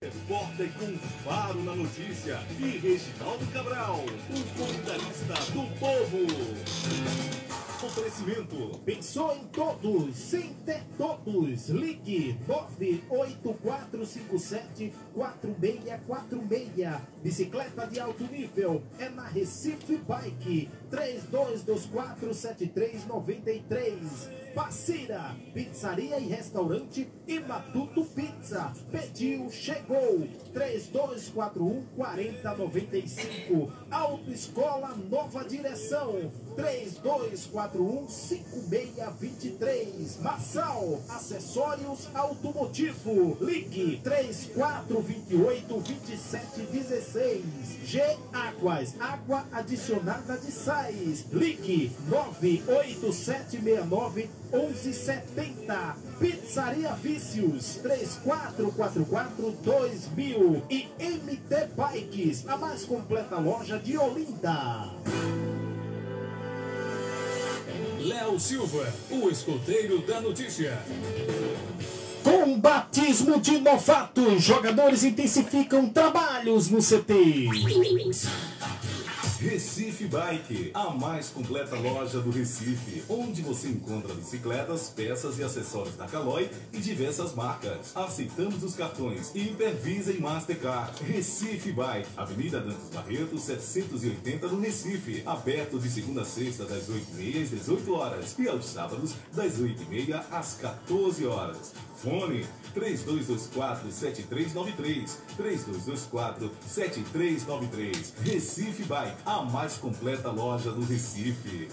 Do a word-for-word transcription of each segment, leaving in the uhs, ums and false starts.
Repórter com faro na notícia e Reginaldo Cabral, o comentarista do povo. Oferecimento. Pensou em todos, sem ter todos. Ligue nove oito quatro cinco sete quatro seis quatro seis. Bicicleta de alto nível é na Recife Bike. três dois dois quatro sete três nove três. Parceira, pizzaria e restaurante Imatuto Pizza. Pediu, chegou. três dois quatro um quatro zero nove cinco. Autoescola Nova Direção. três dois quatro um cinco seis dois três. Massal, acessórios automotivo. Ligue três quatro dois oito dois sete um seis. G Águas, água adicionada de sais. Ligue nove oito sete seis nove onze setenta. Pizzaria Vícios três quatro quatro quatro dois mil. E M T Bikes, a mais completa loja de Olinda. Léo Silva, o escoteiro da notícia. Com batismo de novato, jogadores intensificam trabalhos no C T. Recife Bike, a mais completa loja do Recife, onde você encontra bicicletas, peças e acessórios da Caloi e diversas marcas. Aceitamos os cartões Hipervisa e Mastercard. Recife Bike, Avenida Dantas Barreto, setecentos e oitenta, no Recife. Aberto de segunda a sexta, das oito e meia às dezoito horas e aos sábados, das oito e meia às quatorze horas. Fone três dois dois quatro sete três nove três, três dois dois quatro sete três nove três. Recife Bike, a mais completa loja do Recife.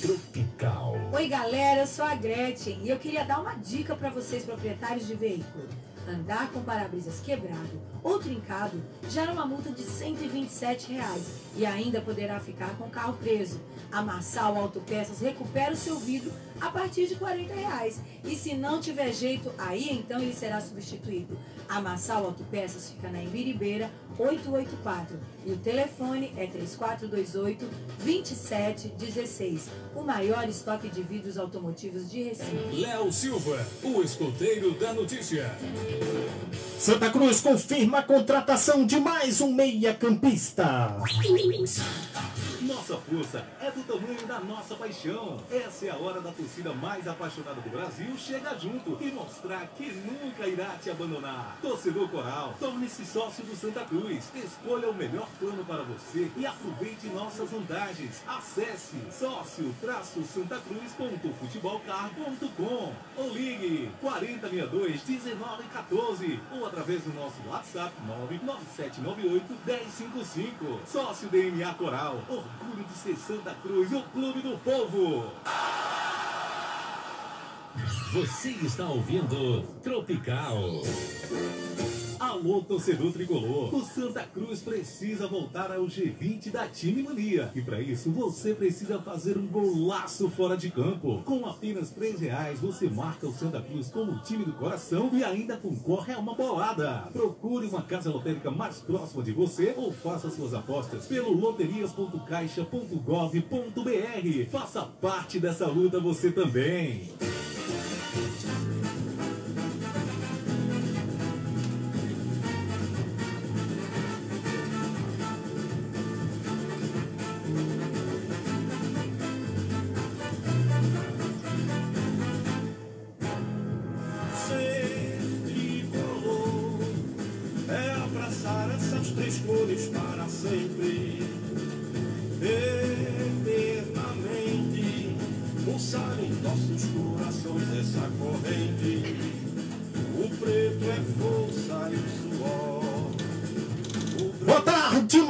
Tropical. Oi galera, eu sou a Gretchen e eu queria dar uma dica para vocês proprietários de veículo. Andar com para-brisas quebrado ou trincado gera uma multa de cento e vinte e sete reais e ainda poderá ficar com o carro preso. A Marçal Autopeças recupera o seu vidro a partir de quarenta reais e se não tiver jeito, aí então ele será substituído. A Marçal Autopeças fica na Imbiribeira oitocentos e oitenta e quatro e o telefone é três quatro dois oito dois sete um seis, o maior estoque de vidros automotivos de Recife. Léo Silva, o escoteiro da notícia. Santa Cruz confirma a contratação de mais um meia-campista. Nossa força é do tamanho da nossa paixão. Essa é a hora da torcida mais apaixonada do Brasil chegar junto e mostrar que nunca irá te abandonar. Torcedor Coral, torne-se sócio do Santa Cruz. Escolha o melhor plano para você e aproveite nossas vantagens. Acesse sócio traço santa cruz ponto futebolcar ponto com ou ligue quatro zero seis dois um nove um quatro ou através do nosso WhatsApp nove nove sete nove oito um zero cinco cinco. Sócio D N A Coral. Orgulho de ser Santa Cruz, o clube do povo. Você está ouvindo Tropical. Alô, torcedor tricolor, o Santa Cruz precisa voltar ao G vinte da Timemania. E para isso, você precisa fazer um golaço fora de campo. Com apenas três reais, você marca o Santa Cruz como o time do coração e ainda concorre a uma bolada. Procure uma casa lotérica mais próxima de você ou faça suas apostas pelo loterias ponto caixa ponto gov ponto br. Faça parte dessa luta você também.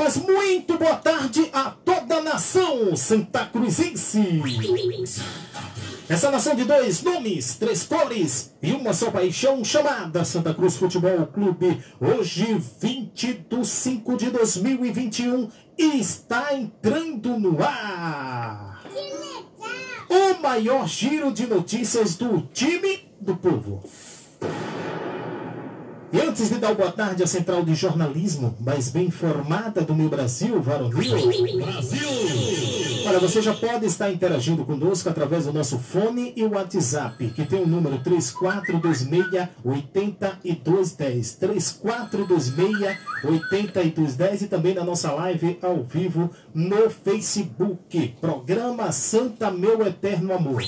Mas muito boa tarde a toda a nação Santa Cruzense. Essa nação de dois nomes, três cores e uma só paixão chamada Santa Cruz Futebol Clube. Hoje, vinte de cinco de dois mil e vinte e um, está entrando no ar o maior giro de notícias do time do povo. E antes de dar boa tarde à Central de Jornalismo, mais bem informada do meu Brasil, varonil. Brasil! Olha, você já pode estar interagindo conosco através do nosso fone e WhatsApp, que tem o número três quatro dois seis, oito dois um zero, três quatro dois seis, oito dois um zero, e também na nossa live ao vivo no Facebook, Programa Santa Meu Eterno Amor.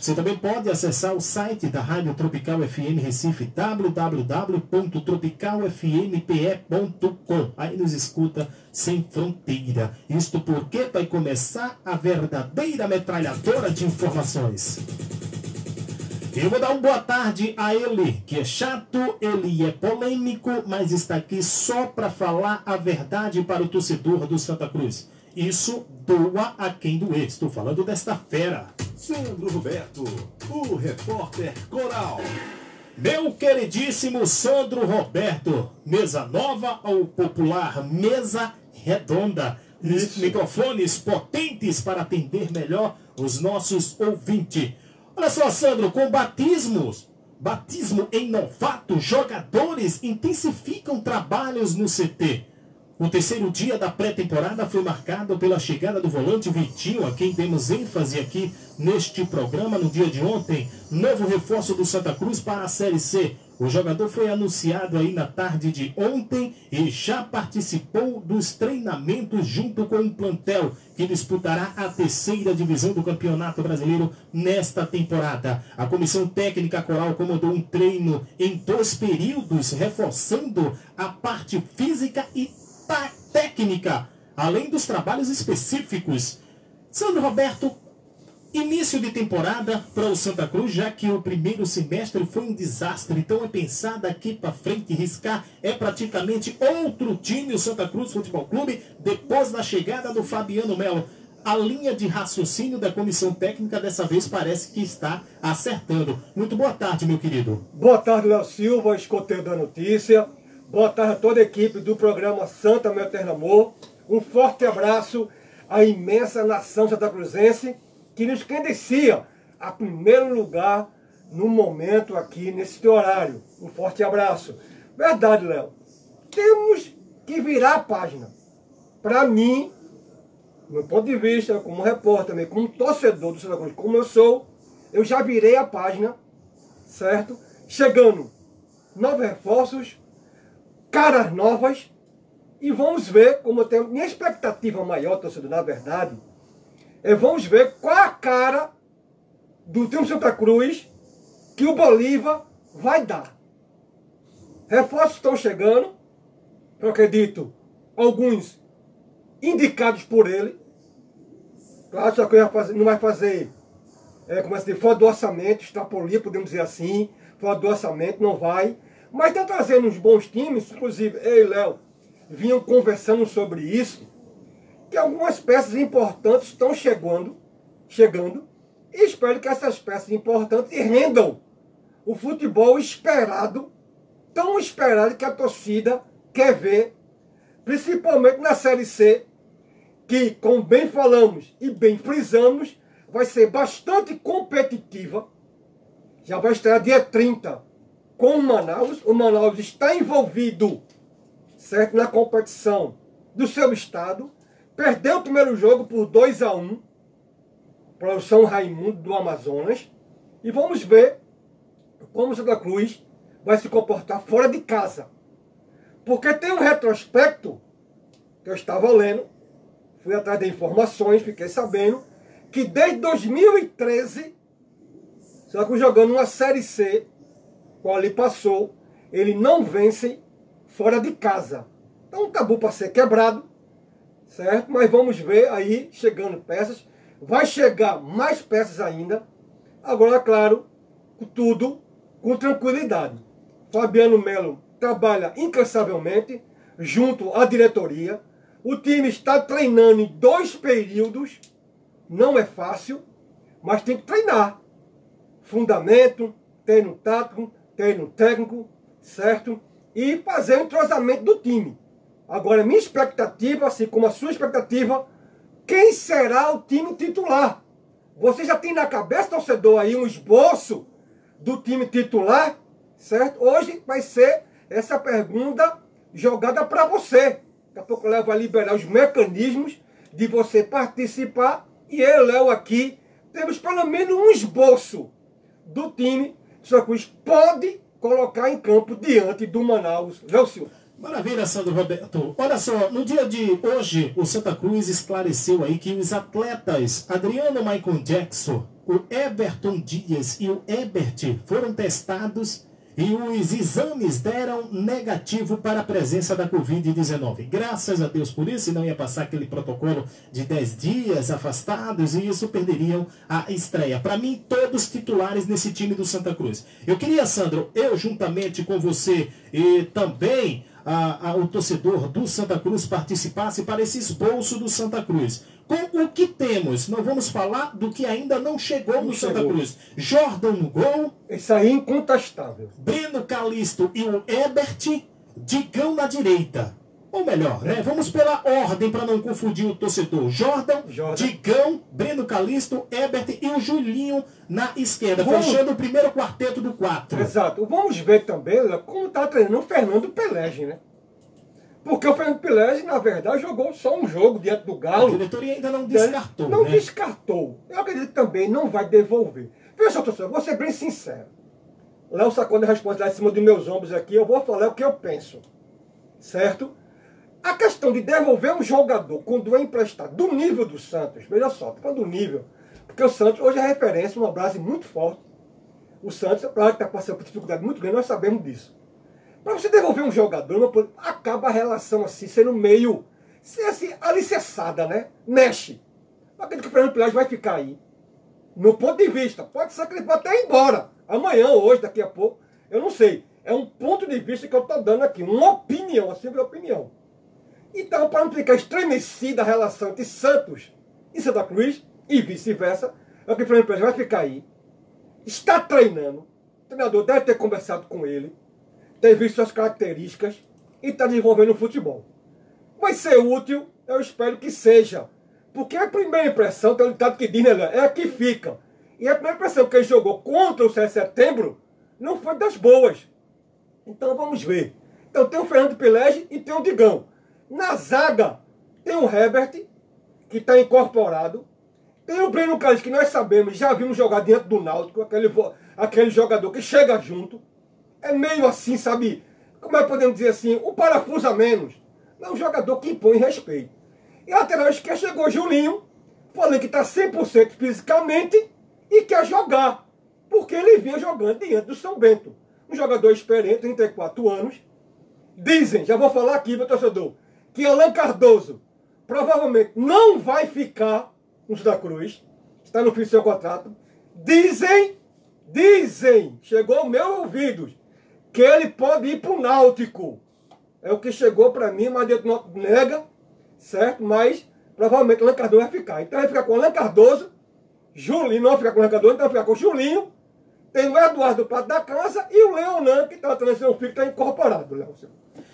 Você também pode acessar o site da Rádio Tropical F M Recife, w w w ponto tropical f m p e ponto com. Aí nos escuta sem fronteira. Isto porque vai começar a verdadeira metralhadora de informações. Eu vou dar uma boa tarde a ele, que é chato, ele é polêmico, mas está aqui só para falar a verdade para o torcedor do Santa Cruz. Isso doa a quem doer. Estou falando desta fera. Sandro Roberto, o repórter coral. Meu queridíssimo Sandro Roberto, mesa nova ou popular mesa redonda. Isso. Microfones potentes para atender melhor os nossos ouvintes. Olha só, Sandro, com batismos, batismo em novato, jogadores intensificam trabalhos no C T. O terceiro dia da pré-temporada foi marcado pela chegada do volante Vitinho, a quem demos ênfase aqui neste programa no dia de ontem. Novo reforço do Santa Cruz para a Série C. O jogador foi anunciado aí na tarde de ontem e já participou dos treinamentos junto com o plantel, que disputará a terceira divisão do Campeonato Brasileiro nesta temporada. A comissão técnica coral comandou um treino em dois períodos, reforçando a parte física e técnica, além dos trabalhos específicos. Sandro Roberto, início de temporada para o Santa Cruz, já que o primeiro semestre foi um desastre, então é pensar daqui para frente, riscar, é praticamente outro time o Santa Cruz Futebol Clube depois da chegada do Fabiano Melo. A linha de raciocínio da comissão técnica dessa vez parece que está acertando. Muito boa tarde, meu querido. Boa tarde, Léo Silva, escoteiro da notícia. Boa tarde a toda a equipe do programa Santa Meu Eterno Amor. Um forte abraço à imensa nação santacruzense que nos credencia a primeiro lugar no momento aqui nesse horário. Um forte abraço. Verdade, Léo. Temos que virar a página. Para mim, do meu ponto de vista, como repórter, também como torcedor do Santa Cruz, como eu sou, eu já virei a página, certo? Chegando novos reforços, caras novas, e vamos ver, como eu tenho minha expectativa maior, torcedor, na verdade, é vamos ver qual a cara do time Santa Cruz que o Bolívar vai dar. Reforços estão chegando, eu acredito, alguns indicados por ele. Claro, só que não vai fazer, é, como é que se diz, fora do orçamento, extrapolir, podemos dizer assim, fora do orçamento, não vai. Mas está trazendo uns bons times, inclusive eu e Léo vinham conversando sobre isso, que algumas peças importantes estão chegando, chegando, e espero que essas peças importantes rendam o futebol esperado, tão esperado que a torcida quer ver, principalmente na Série C, que, como bem falamos e bem frisamos, vai ser bastante competitiva. Já vai estar dia trinta. Com o Manaus, o Manaus está envolvido, certo, na competição do seu estado. Perdeu o primeiro jogo por dois a um para o São Raimundo do Amazonas. E vamos ver como o Santa Cruz vai se comportar fora de casa. Porque tem um retrospecto que eu estava lendo, fui atrás de informações, fiquei sabendo que desde dois mil e treze, o Santa Cruz jogando uma Série C, qual ele passou, ele não vence fora de casa. Então, um tabu para ser quebrado, certo? Mas vamos ver aí, chegando peças. Vai chegar mais peças ainda. Agora, claro, tudo com tranquilidade. Fabiano Melo trabalha incansavelmente junto à diretoria. O time está treinando em dois períodos. Não é fácil, mas tem que treinar. Fundamento, treino tático, treino técnico, certo? E fazer o entrosamento do time. Agora, minha expectativa, assim como a sua expectativa, quem será o time titular? Você já tem na cabeça, torcedor, aí um esboço do time titular, certo? Hoje vai ser essa pergunta jogada para você. Daqui a pouco eu levo a liberar os mecanismos de você participar. E eu, Léo, aqui, temos pelo menos um esboço do time que Santa Cruz pode colocar em campo diante do Manaus. Léo Silva. Maravilha, Sandro Roberto. Olha só, no dia de hoje, o Santa Cruz esclareceu aí que os atletas Adriano Michael Jackson, o Everton Dias e o Ebert foram testados e os exames deram negativo para a presença da Covid dezenove. Graças a Deus por isso, senão ia passar aquele protocolo de dez dias afastados e isso perderiam a estreia. Para mim, todos titulares nesse time do Santa Cruz. Eu queria, Sandro, eu juntamente com você e também... A, a, o torcedor do Santa Cruz participasse para esse esboço do Santa Cruz. Com o que temos, não vamos falar do que ainda não chegou não no chegou. Santa Cruz. Jordan no gol. Isso aí é incontestável. Breno Calisto e o Ebert, Digão na direita. Ou melhor, né? Vamos pela ordem para não confundir o torcedor. Jordan, Jordan, Digão, Breno Calisto, Ebert e o Julinho na esquerda. Vamos... Fechando o primeiro quarteto do quatro. Exato. Vamos ver também como está treinando o Fernando Pellegrini, né? Porque o Fernando Pellegrini, na verdade, jogou só um jogo diante do Galo. A diretoria ainda não descartou, Não né? descartou. Eu acredito que também não vai devolver. Veja, torcedor, vou ser bem sincero. Léo sacou a responsabilidade em cima dos meus ombros aqui. Eu vou falar o que eu penso. Certo? A questão de devolver um jogador quando é emprestado do nível do Santos, veja só, estou falando do nível, porque o Santos hoje é referência, uma base muito forte. O Santos é claro que está passando por dificuldade muito grande, nós sabemos disso. Para você devolver um jogador, acaba a relação assim, sendo meio assim, alicerçada, né? Mexe. Aquele que o Fernando Pilar vai ficar aí. No ponto de vista, pode ser que ele vá até ir embora. Amanhã, hoje, daqui a pouco, eu não sei. É um ponto de vista que eu estou dando aqui, uma opinião, assim, uma opinião. Então, para não ficar estremecida a relação entre Santos e Santa Cruz, e vice-versa, é o que o Fernando Pérez vai ficar aí, está treinando, o treinador deve ter conversado com ele, ter visto suas características e está desenvolvendo o futebol. Vai ser útil, eu espero que seja, porque a primeira impressão, tem um ditado que diz, né, é a que fica. E a primeira impressão que ele jogou contra o sete de setembro não foi das boas. Então, vamos ver. Então, tem o Fernando Pérez e tem o Digão. Na zaga tem o Herbert, que está incorporado. Tem o Breno Carlos, que nós sabemos, já vimos jogar dentro do Náutico, aquele, aquele jogador que chega junto. É meio assim, sabe? Como é que podemos dizer assim? O parafuso a menos. É um jogador que impõe respeito. E lateral esquerda chegou o Juninho, falando que está cem por cento fisicamente e quer jogar. Porque ele vinha jogando diante do São Bento. Um jogador experiente, trinta e quatro anos. Dizem, já vou falar aqui, meu torcedor, que Alan Cardoso provavelmente não vai ficar no Santa Cruz, está no fim do seu contrato. Dizem, dizem, chegou ao meu ouvido, que ele pode ir para o Náutico. É o que chegou para mim, mas dentro do Náutico nega, certo? Mas provavelmente Alan Cardoso vai ficar. Então vai ficar com Alan Cardoso, Julinho não vai ficar com Alan Cardoso, então vai ficar com Julinho, tem o Eduardo Prato da Casa e o Leonan, que está na transição física, está incorporado, Léo.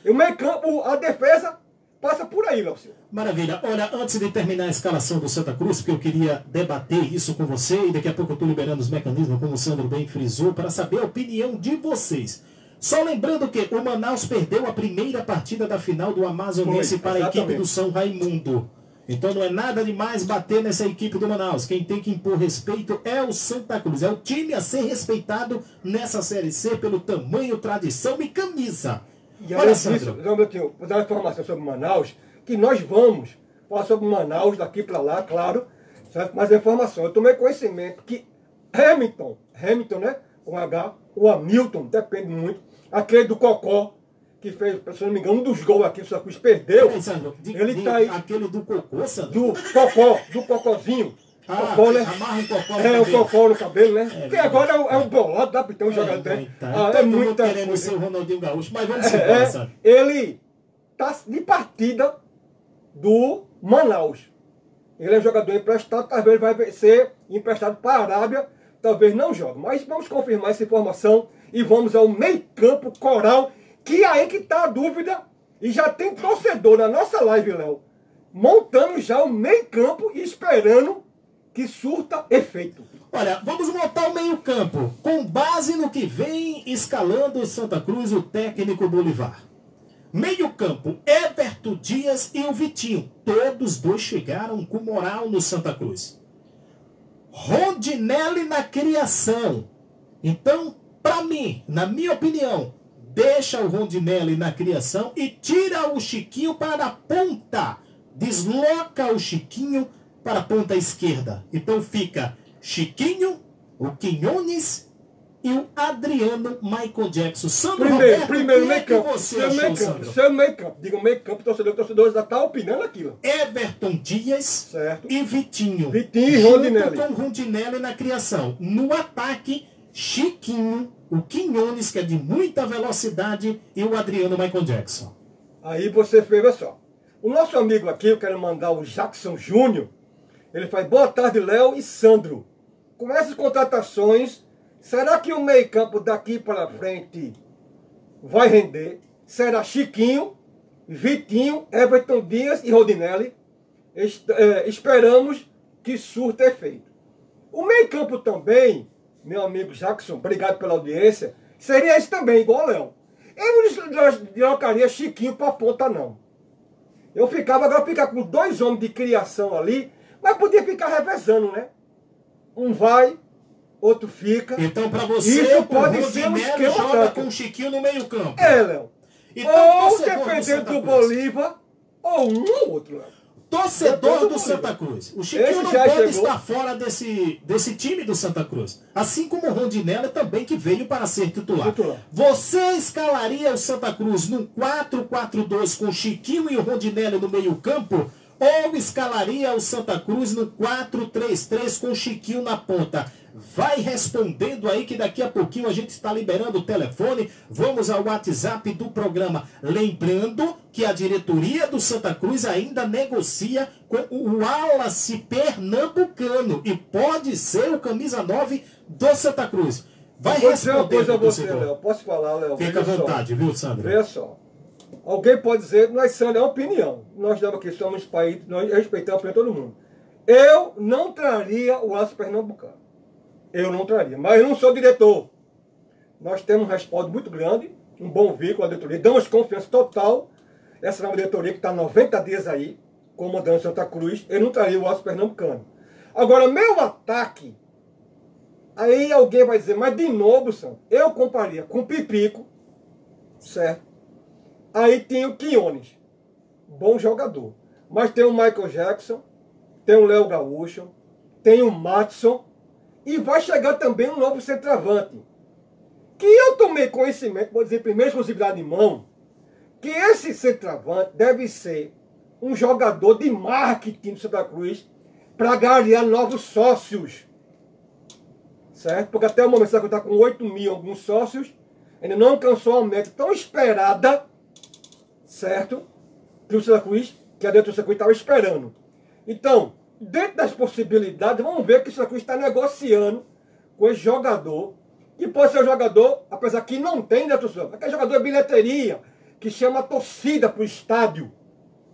E o meio campo, a defesa... Passa por aí, meu senhor. Maravilha. Olha, antes de terminar a escalação do Santa Cruz, porque eu queria debater isso com você, e daqui a pouco eu estou liberando os mecanismos, como o Sandro bem frisou, para saber a opinião de vocês. Só lembrando que o Manaus perdeu a primeira partida da final do Amazonense para exatamente. A equipe do São Raimundo. Então não é nada demais bater nessa equipe do Manaus. Quem tem que impor respeito é o Santa Cruz. É o time a ser respeitado nessa Série C pelo tamanho, tradição e camisa. E olha disso, eu vou dar uma informação sobre Manaus, que nós vamos falar sobre Manaus daqui para lá, claro, certo? Mas a informação, eu tomei conhecimento que Hamilton, Hamilton, né? O H, o Hamilton, depende muito, aquele do Cocó, que fez, se não me engano, um dos gols aqui, o Santa Cruz perdeu. É, Sandro, de, ele de, tá aí. Aquele do Cocó, Sandro? Do Cocó, do Cocózinho. Ah, Cocó, né? Amarra o Cocó no é, cabelo. É, o Cocó no cabelo, né? É, porque agora é o bolado, dá pra ter um jogador. É, ah, é muita coisa. Querendo ser o Ronaldinho Gaúcho, mas vamos embora, é, sabe? Ele tá de partida do Manaus. Ele é um jogador emprestado, talvez vai ser emprestado para a Arábia, talvez não jogue. Mas vamos confirmar essa informação e vamos ao meio campo coral, que aí que tá a dúvida. E já tem torcedor na nossa live, Léo, montando já o meio campo e esperando que surta efeito. Olha, vamos montar o meio campo. Com base no que vem escalando o Santa Cruz, o técnico Bolivar. Meio campo, Everton Dias e o Vitinho. Todos dois chegaram com moral no Santa Cruz. Rondinelli na criação. Então, para mim, na minha opinião, deixa o Rondinelli na criação e tira o Chiquinho para a ponta. Desloca o Chiquinho para a ponta esquerda. Então fica Chiquinho, o Quiñones e o Adriano Michael Jackson. Sandro primeiro, Roberto, primeiro, meio campo. Seu meio campo, seu meio campo. Diga meio campo, torcedor, torcedores já tá opinando aquilo. Everton Dias, certo, e Vitinho. Vitinho e Rondinelli. Com Rondinelli na criação. No ataque, Chiquinho, o Quiñones, que é de muita velocidade, e o Adriano Michael Jackson. Aí você fez, olha só. O nosso amigo aqui, eu quero mandar o Jackson Júnior, ele faz boa tarde, Léo e Sandro. Com essas contratações, será que o meio campo daqui para frente vai render? Será Chiquinho, Vitinho, Everton Dias e Rondinelli? Esperamos que surta efeito. O meio campo também, meu amigo Jackson, obrigado pela audiência, seria esse também, igual ao Léo. Eu não deslocaria Chiquinho para a ponta, não. Eu ficava, agora ficar com dois homens de criação ali, mas podia ficar revezando, né? Um vai, outro fica. Então, para você, isso pode ser um esquema joga com o Chiquinho no meio campo. É, Léo. Então, ou dependendo do Bolívar, ou um ou outro, Léo. Torcedor do Santa Cruz. O Chiquinho não pode estar fora desse, desse time do Santa Cruz. Assim como o Rondinelli também, que veio para ser titular. titular. Você escalaria o Santa Cruz num quatro quatro dois com o Chiquinho e o Rondinelli no meio campo? Ou escalaria o Santa Cruz no quatro três três com o Chiquinho na ponta? Vai respondendo aí que daqui a pouquinho a gente está liberando o telefone. Vamos ao WhatsApp do programa. Lembrando que a diretoria do Santa Cruz ainda negocia com o Alas Pernambucano. E pode ser o camisa nove do Santa Cruz. Vai responder a você, Léo. Posso falar, Léo? Fica à vontade, viu, Sandro? Veja só. Alguém pode dizer, nós, Sandro, é opinião. Nós damos aqui, somos país, nós respeitamos para todo mundo. Eu não traria o Alas Pernambucano. Eu não traria, mas eu não sou diretor. Nós temos um respaldo muito grande, um bom vínculo à diretoria, damos confiança total. Essa nova diretoria que está noventa dias aí, comandando Santa Cruz, eu não traria o Alas Pernambucano. Agora, meu ataque, aí alguém vai dizer, mas de novo, Sam, eu compraria com o Pipico, certo? Aí tem o Quiñones, bom jogador. Mas tem o Michael Jackson, tem o Léo Gaúcho, tem o Madison. E vai chegar também um novo centroavante. Que eu tomei conhecimento, vou dizer primeiro exclusividade em mão, que esse centroavante deve ser um jogador de marketing do Santa Cruz para ganhar novos sócios. Certo? Porque até o momento Santa Cruz está com oito mil alguns sócios, ainda não alcançou a meta tão esperada, certo? Que o Santa Cruz, que a dentro do Santa Cruz estava esperando. Então, dentro das possibilidades, vamos ver que o Santa Cruz está negociando com esse jogador, que pode ser um jogador, apesar que não tem dentro do Santa Cruz, aquele jogador de bilheteria, que chama a torcida para o estádio.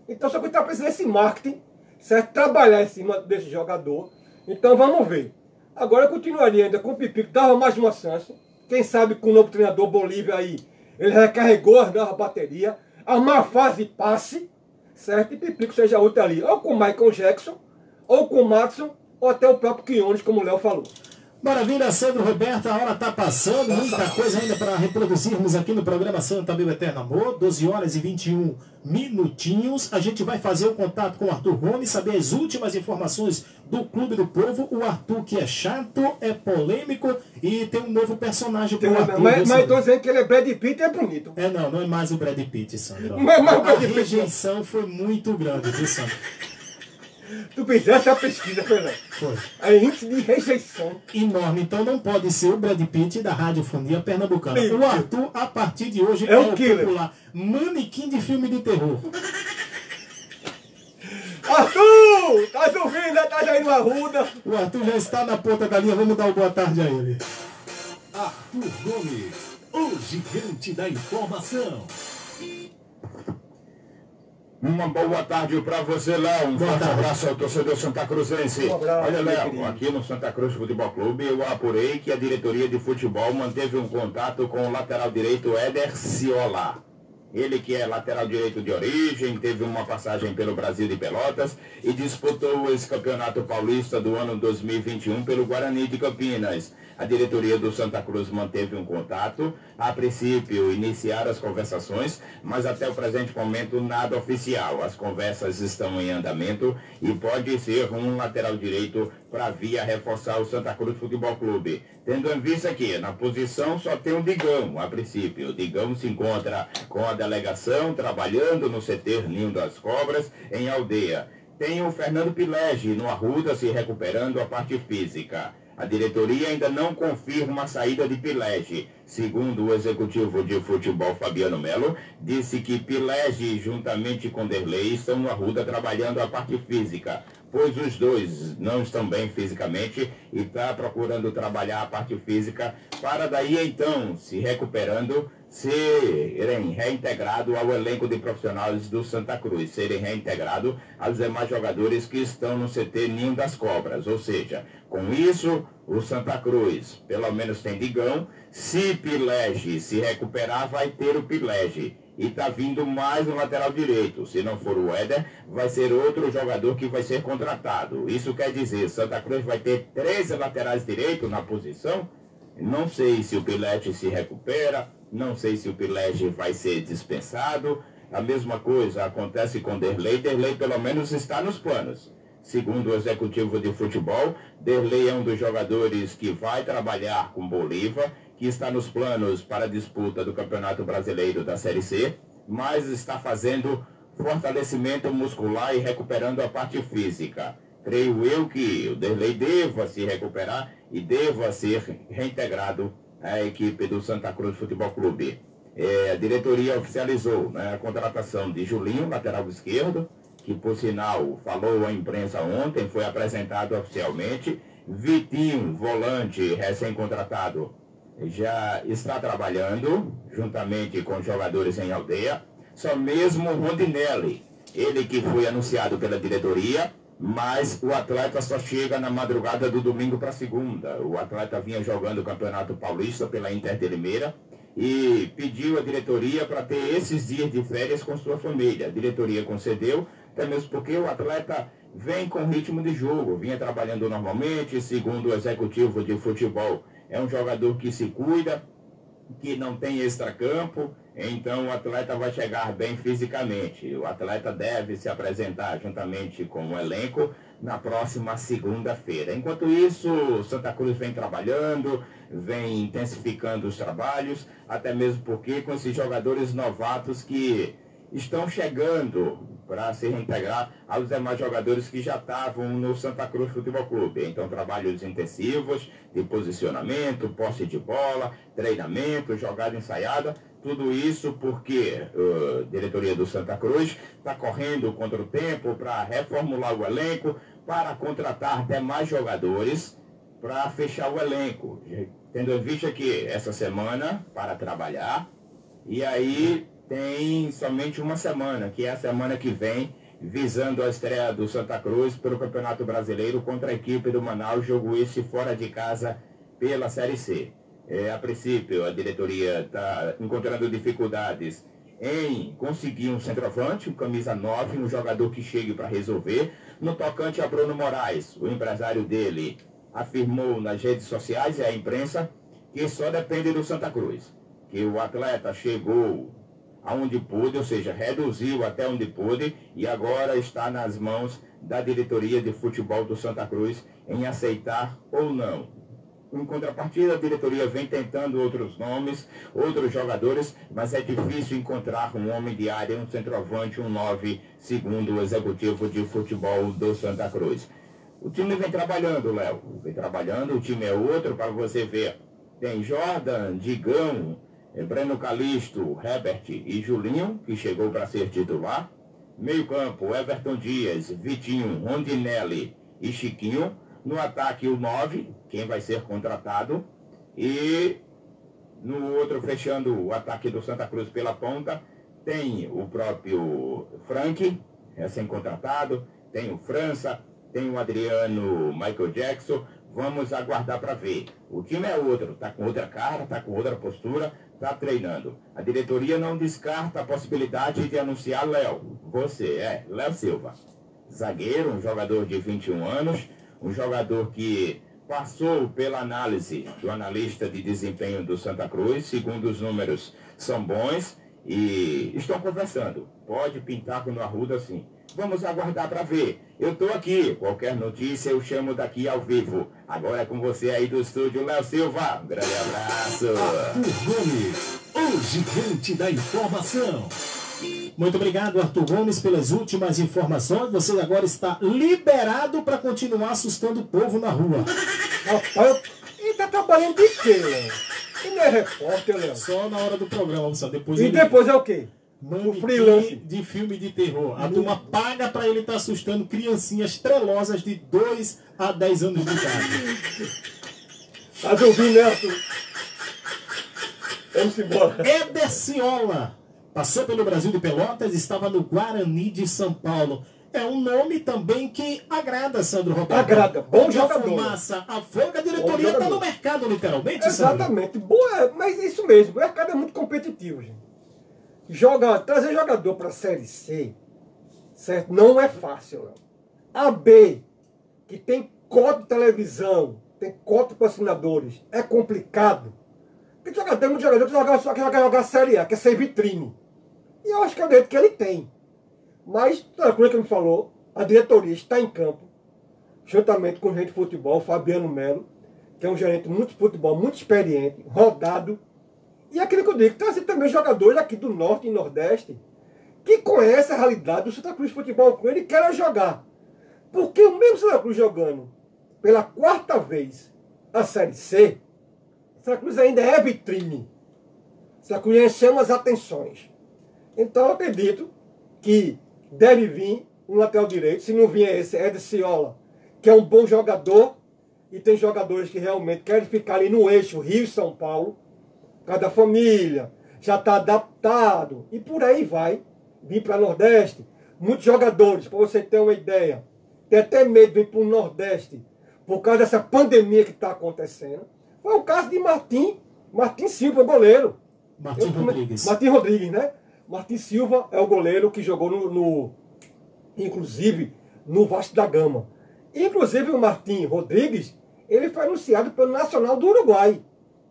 Então o Santa Cruz está precisando desse marketing, certo? Trabalhar em cima desse jogador. Então vamos ver. Agora eu continuaria ainda com o Pipico, dava mais uma chance. Quem sabe com o novo treinador Bolívia aí, ele recarregou as novas baterias, a má fase passe, certo? E Pipico seja outro ali, ou com o Michael Jackson, ou com o Madison, ou até o próprio Quiñones, como o Léo falou. Maravilha, Sandro Roberto, a hora está passando, muita coisa ainda para reproduzirmos aqui no programa Santa Meu Eterno Amor, doze horas e vinte e um minutinhos, a gente vai fazer o contato com o Arthur Gomes, saber as últimas informações do Clube do Povo, o Arthur que é chato, é polêmico e tem um novo personagem para o Arthur. Mas estou dizendo que ele é Brad Pitt, é bonito. É não, não é mais o Brad Pitt, Sandro. Mas, mas a, Brad Pitt, a rejeição não. Foi muito grande, viu, Sandro? Tu fizeste a pesquisa, Fernando. Foi. A índice de rejeição. Enorme. Então não pode ser o Brad Pitt da radiofonia pernambucana. Sim. O Arthur, a partir de hoje, é, é o popular manequim de filme de terror. Arthur! Tá ouvindo? Tá aí no Arruda. O Arthur já está na ponta da linha. Vamos dar uma boa tarde a ele. Arthur Gomes, o gigante da informação. Uma boa tarde para você, Léo. Um forte abraço ao torcedor Santa Cruzense. Olha, Léo, aqui no Santa Cruz Futebol Clube, eu apurei que a diretoria de futebol manteve um contato com o lateral direito Éder Sciola. ele que é lateral direito de origem, teve uma passagem pelo Brasil de Pelotas e disputou esse Campeonato Paulista do ano dois mil e vinte e um pelo Guarani de Campinas. A diretoria do Santa Cruz manteve um contato, a princípio iniciaram as conversações, mas até o presente momento nada oficial. As conversas estão em andamento e pode ser um lateral direito para vir a reforçar o Santa Cruz Futebol Clube. Tendo em vista que na posição só tem o Digão, a princípio. O Digão se encontra com a delegação, trabalhando no C T Ninho das Cobras, em Aldeia. Tem o Fernando Pilege no Arruda, se recuperando a parte física. A diretoria ainda não confirma a saída de Pilege. Segundo o executivo de futebol, Fabiano Melo, disse que Pilege, juntamente com Derlei, estão no Arruda trabalhando a parte física, pois os dois não estão bem fisicamente e está procurando trabalhar a parte física para daí então, se recuperando, serem reintegrados ao elenco de profissionais do Santa Cruz, serem reintegrados aos demais jogadores que estão no C T Ninho das Cobras. Ou seja, com isso, o Santa Cruz pelo menos tem Digão. Se Pilege se recuperar, vai ter o Pilege. E está vindo mais um lateral direito. Se não for o Éder, vai ser outro jogador que vai ser contratado. Isso quer dizer, Santa Cruz vai ter três laterais direitos na posição. Não sei se o Pilete se recupera, não sei se o Pilete vai ser dispensado. A mesma coisa acontece com Derlei. Derlei pelo menos está nos planos. Segundo o executivo de futebol, Derlei é um dos jogadores que vai trabalhar com Bolívar, que está nos planos para a disputa do Campeonato Brasileiro da Série C, mas está fazendo fortalecimento muscular e recuperando a parte física. Creio eu que o Derlei deva se recuperar e deva ser reintegrado à equipe do Santa Cruz Futebol Clube. É, a diretoria oficializou, né, a contratação de Julinho, lateral esquerdo, que por sinal falou à imprensa ontem, foi apresentado oficialmente. Vitinho, volante recém-contratado, já está trabalhando juntamente com jogadores em Aldeia. Só mesmo o Rondinelli, ele que foi anunciado pela diretoria, mas o atleta só chega na madrugada do domingo para segunda. O atleta vinha jogando o Campeonato Paulista pela Inter de Limeira e pediu a diretoria para ter esses dias de férias com sua família. A diretoria concedeu, até mesmo porque o atleta vem com ritmo de jogo, vinha trabalhando normalmente. Segundo o executivo de futebol, é um jogador que se cuida, que não tem extracampo, então o atleta vai chegar bem fisicamente. O atleta deve se apresentar juntamente com o elenco na próxima segunda-feira. Enquanto isso, Santa Cruz vem trabalhando, vem intensificando os trabalhos, até mesmo porque com esses jogadores novatos que estão chegando para se reintegrar aos demais jogadores que já estavam no Santa Cruz Futebol Clube. Então, trabalhos intensivos de posicionamento, posse de bola, treinamento, jogada ensaiada, tudo isso porque a uh, diretoria do Santa Cruz está correndo contra o tempo para reformular o elenco, para contratar demais jogadores, para fechar o elenco. Tendo em vista que essa semana, para trabalhar, e aí tem somente uma semana, que é a semana que vem, visando a estreia do Santa Cruz pelo Campeonato Brasileiro contra a equipe do Manaus, jogo esse fora de casa pela Série C. É, a princípio, a diretoria está encontrando dificuldades em conseguir um centroavante, um camisa nove, um jogador que chegue para resolver. No tocante a Bruno Moraes, o empresário dele afirmou nas redes sociais e à imprensa que só depende do Santa Cruz, que o atleta chegou aonde pôde, ou seja, reduziu até onde pôde e agora está nas mãos da diretoria de futebol do Santa Cruz em aceitar ou não. Em contrapartida, a diretoria vem tentando outros nomes, outros jogadores, mas é difícil encontrar um homem de área, um centroavante, um nove, segundo o executivo de futebol do Santa Cruz. O time vem trabalhando, Léo, vem trabalhando, o time é outro, para você ver. Tem Jordan, Digão, Breno Calixto, Herbert e Julinho, que chegou para ser titular. Meio campo, Everton Dias, Vitinho, Rondinelli e Chiquinho. No ataque, o nove, quem vai ser contratado. E no outro, fechando o ataque do Santa Cruz pela ponta, tem o próprio Frank, recém-contratado. Tem o França, tem o Adriano Michael Jackson. Vamos aguardar para ver. O time é outro, está com outra cara, está com outra postura, está treinando. A diretoria não descarta a possibilidade de anunciar Léo. Você, é, Léo Silva. Zagueiro, um jogador de vinte e um anos, um jogador que passou pela análise do analista de desempenho do Santa Cruz, segundo os números são bons e estão conversando. Pode pintar com o Arruda sim. Vamos aguardar para ver. Eu estou aqui. Qualquer notícia eu chamo daqui ao vivo. Agora é com você aí do estúdio, Léo Silva. Um grande abraço. Arthur Gomes, o gigante da informação. Muito obrigado, Arthur Gomes, pelas últimas informações. Você agora está liberado para continuar assustando o povo na rua. E tá trabalhando de quê, Léo? E não é repórter, Léo? Só na hora do programa, só depois. E ele... depois é o quê? Mano, freelance de filme de terror. A turma paga para ele estar tá assustando criancinhas trelosas de dois a dez anos de idade. Tá ouvindo, né, Arthur? Vamos embora. Éder Sciola. Passou pelo Brasil de Pelotas, estava no Guarani de São Paulo. É um nome também que agrada, Sandro Roberto. Agrada, bom jogador. A fumaça, a folga, a diretoria está no mercado, literalmente, Sandro. Exatamente, boa, mas é isso mesmo, o mercado é muito competitivo, gente. Joga, trazer jogador para a Série C, certo? Não é fácil, não. A B, que tem cota de televisão, tem cota de patrocinadores, é complicado. Tem jogador, tem muito jogador que joga, só que joga, joga a Série A, que é sem vitrine. E eu acho que é o direito que ele tem. Mas, como ele me falou, a diretoria está em campo, juntamente com o gerente de futebol, Fabiano Melo, que é um gerente muito de futebol, muito experiente, rodado. E aquilo que eu digo, trazer também jogadores aqui do Norte e Nordeste, que conhecem a realidade do Santa Cruz Futebol Clube e querem jogar. Porque o mesmo Santa Cruz jogando pela quarta vez a Série C, Santa Cruz ainda é vitrine. Santa Cruz chama as atenções. Então eu acredito que deve vir um lateral direito, se não vier esse, Éder Sciola, que é um bom jogador, e tem jogadores que realmente querem ficar ali no eixo Rio e São Paulo, por causa da família, já está adaptado, e por aí vai, vir para o Nordeste, muitos jogadores, para você ter uma ideia, tem até medo de ir para o Nordeste, por causa dessa pandemia que está acontecendo. Foi o caso de Martim, Martim Silva, goleiro. Martim Rodrigues. Martim Rodrigues, né? Martim Silva é o goleiro que jogou no, no inclusive, no Vasco da Gama. Inclusive o Martim Rodrigues, ele foi anunciado pelo Nacional do Uruguai,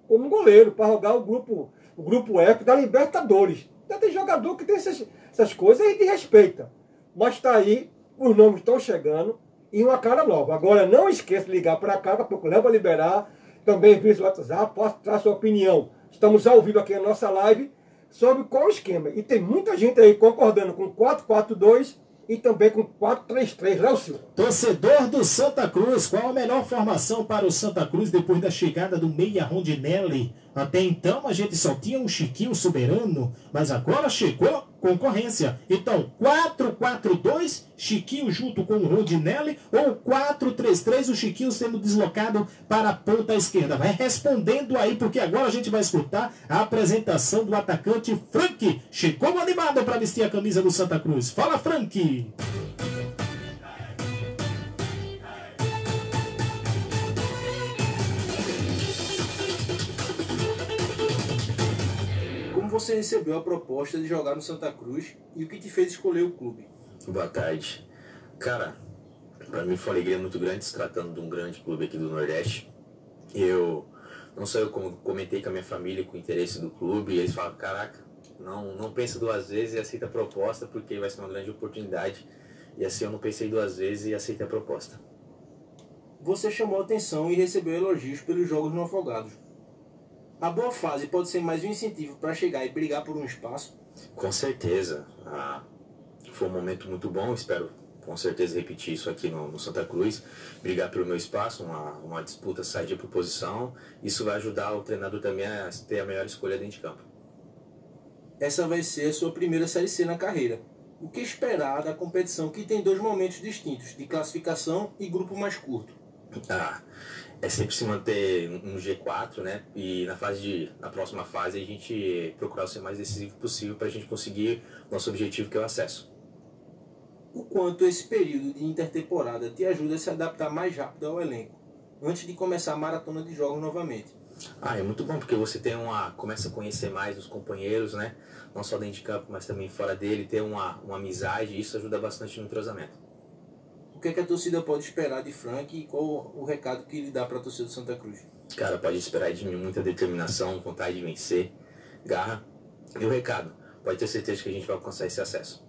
como goleiro, para jogar o grupo, o grupo F da Libertadores. Então, tem jogador que tem essas, essas coisas e de respeita. Mas está aí, os nomes estão chegando e uma cara nova. Agora, não esqueça de ligar para cá, para procurar, para liberar. Também via o WhatsApp, posso dar sua opinião. Estamos ao vivo aqui na nossa live sobre qual esquema. E tem muita gente aí concordando com quatro quatro dois e também com quatro três três, Léo Silva. Torcedor do Santa Cruz, qual a melhor formação para o Santa Cruz depois da chegada do meia Rondinelli? Até então a gente só tinha um Chiquinho soberano, mas agora chegou concorrência. Então, quatro quatro dois, Chiquinho junto com o Rondinelli, ou quatro três três, o Chiquinho sendo deslocado para a ponta esquerda. Vai respondendo aí, porque agora a gente vai escutar a apresentação do atacante Frank. Chegou animado para vestir a camisa do Santa Cruz. Fala, Frank! Você recebeu a proposta de jogar no Santa Cruz e o que te fez escolher o clube? Boa tarde. Cara, pra mim foi uma alegria muito grande se tratando de um grande clube aqui do Nordeste. Eu, não só eu comentei com a minha família com o interesse do clube e eles falaram, caraca, não, não pensa duas vezes e aceita a proposta porque vai ser uma grande oportunidade. E assim eu não pensei duas vezes e aceitei a proposta. Você chamou atenção e recebeu elogios pelos jogos no Afogados. A boa fase pode ser mais um incentivo para chegar e brigar por um espaço? Com certeza. Ah, foi um momento muito bom, espero com certeza repetir isso aqui no, no Santa Cruz. Brigar pelo meu espaço, uma, uma disputa, sair de proposição. Isso vai ajudar o treinador também a ter a melhor escolha dentro de campo. Essa vai ser a sua primeira Série C na carreira. O que esperar da competição que tem dois momentos distintos, de classificação e grupo mais curto? Ah... É sempre se manter um G quatro, né? E na, fase de, na próxima fase a gente procurar ser o mais decisivo possível para a gente conseguir nosso objetivo, que é o acesso. O quanto esse período de intertemporada te ajuda a se adaptar mais rápido ao elenco, antes de começar a maratona de jogos novamente? Ah, é muito bom, porque você tem uma, começa a conhecer mais os companheiros, né? Não só dentro de campo, mas também fora dele, ter uma, uma amizade, e isso ajuda bastante no entrosamento. O que é que a torcida pode esperar de Frank e qual o recado que ele dá para a torcida do Santa Cruz? Cara, pode esperar de mim muita determinação, vontade de vencer, garra. E o recado, pode ter certeza que a gente vai alcançar esse acesso.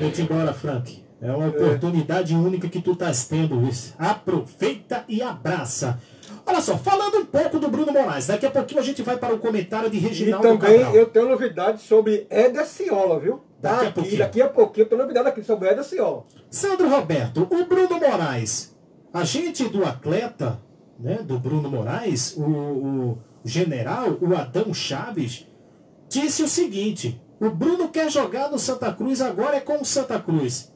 Vamos embora, Frank. É uma oportunidade é. única que tu estás tendo, Luiz. Aproveita e abraça. Olha só, falando um pouco do Bruno Moraes, daqui a pouquinho a gente vai para o comentário de Reginaldo Cabral. E também eu tenho novidades sobre Éder Sciola, viu? Daqui a pouquinho. Daqui a pouquinho eu tenho novidade aqui sobre Éder Sciola. Sandro Roberto, o Bruno Moraes, agente do atleta, né, do Bruno Moraes, o, o general, o Adão Chaves, disse o seguinte... O Bruno quer jogar no Santa Cruz, agora é com o Santa Cruz.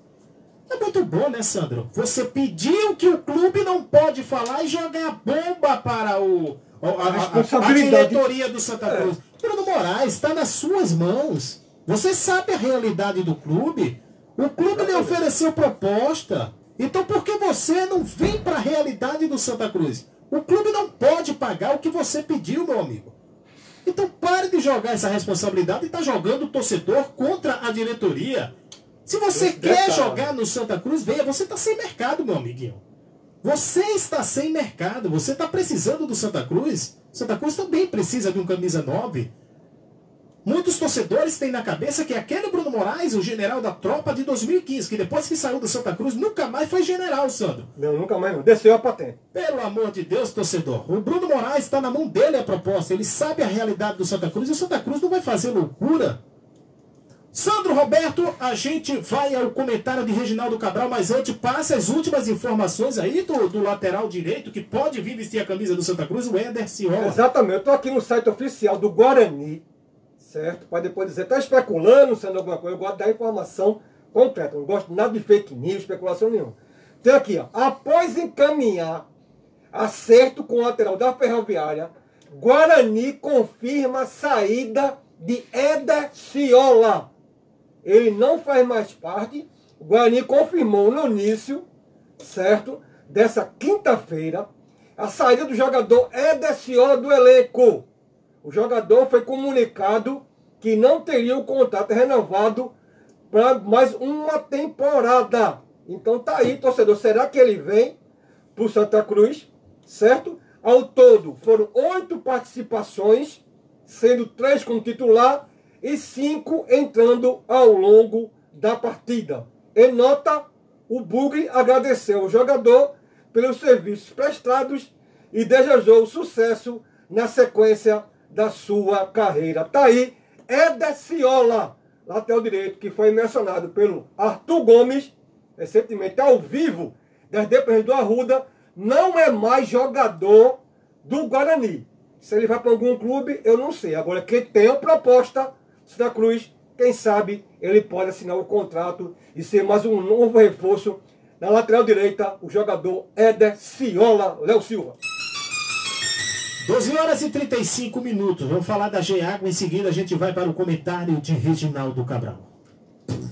É muito bom, né, Sandro? Você pediu que o clube não pode falar e jogar a bomba para o, a, a, a, a diretoria do Santa Cruz. É. Bruno Moraes, está nas suas mãos. Você sabe a realidade do clube. O clube lhe ofereceu proposta. Então por que você não vem para a realidade do Santa Cruz? O clube não pode pagar o que você pediu, meu amigo. Então pare de jogar essa responsabilidade e está jogando o torcedor contra a diretoria. Se você Esse quer detalhe. jogar no Santa Cruz, veja, você está sem mercado, meu amiguinho. Você está sem mercado, você está precisando do Santa Cruz. Santa Cruz também precisa de um camisa nove. Muitos torcedores têm na cabeça que aquele Bruno Moraes, o general da tropa de dois mil e quinze, que depois que saiu do Santa Cruz, nunca mais foi general, Sandro. Não, nunca mais não. Desceu a patente. Pelo amor de Deus, torcedor. O Bruno Moraes está na mão dele a proposta. Ele sabe a realidade do Santa Cruz e o Santa Cruz não vai fazer loucura. Sandro Roberto, a gente vai ao comentário de Reginaldo Cabral, mas antes passa as últimas informações aí do, do lateral direito, que pode vir vestir a camisa do Santa Cruz, o Éder Sciola. Exatamente. Eu estou aqui no site oficial do Guarani. Certo? Para depois dizer, está especulando, sendo alguma coisa. Eu gosto da informação concreta. Não gosto nada de fake news, especulação nenhuma. Tem aqui, ó. Após encaminhar acerto com o lateral da Ferroviária, Guarani confirma a saída de Éder Sciola. Ele não faz mais parte. O Guarani confirmou no início, certo? Dessa quinta-feira, a saída do jogador Éder Sciola do elenco. O jogador foi comunicado que não teria o contrato renovado para mais uma temporada. Então tá aí, torcedor. Será que ele vem para o Santa Cruz? Certo? Ao todo, foram oito participações, sendo três como titular e cinco entrando ao longo da partida. Em nota, o Bugre agradeceu ao jogador pelos serviços prestados e desejou sucesso na sequência da sua carreira. Tá aí, Éder Sciola, lateral direito, que foi mencionado pelo Arthur Gomes, recentemente ao vivo, das dependências do Arruda, não é mais jogador do Guarani. Se ele vai para algum clube, eu não sei. Agora, quem tem a proposta, Santa Cruz, quem sabe ele pode assinar o contrato e ser mais um novo reforço na lateral direita, o jogador Éder Sciola, Léo Silva. doze horas e trinta e cinco minutos. Vamos falar da G-Água. Em seguida a gente vai para o comentário de Reginaldo Cabral.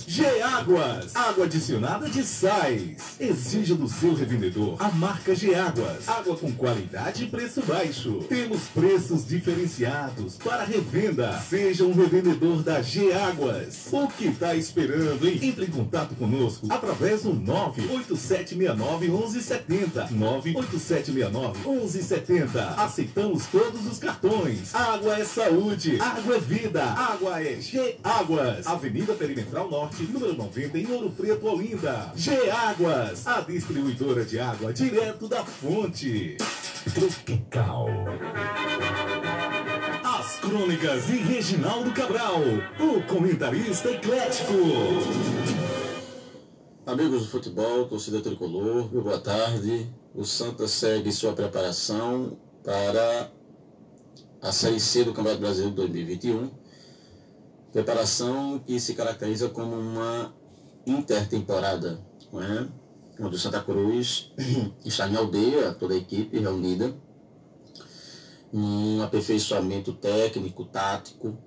G-Águas, água adicionada de sais. Exija do seu revendedor a marca G-Águas. Água com qualidade e preço baixo. Temos preços diferenciados para revenda. Seja um revendedor da G-Águas. O que está esperando, hein? Entre em contato conosco através do nove oito sete seis nove um um sete zero. nove oito sete seis nove um um sete zero. Aceitamos todos os cartões. Água é saúde. Água é vida. Água é G-Águas. Avenida Perimetral Norte, número noventa, em Ouro Preto, Olinda. G-Águas, a distribuidora de água direto da fonte. Tropical. As crônicas de Reginaldo Cabral, o comentarista eclético. Amigos do futebol, torcida tricolor, boa tarde. O Santa segue sua preparação para a Série C do Campeonato Brasileiro de dois mil e vinte e um. Preparação que se caracteriza como uma intertemporada, não é? Onde o Santa Cruz está em Aldeia, toda a equipe reunida, um aperfeiçoamento técnico, tático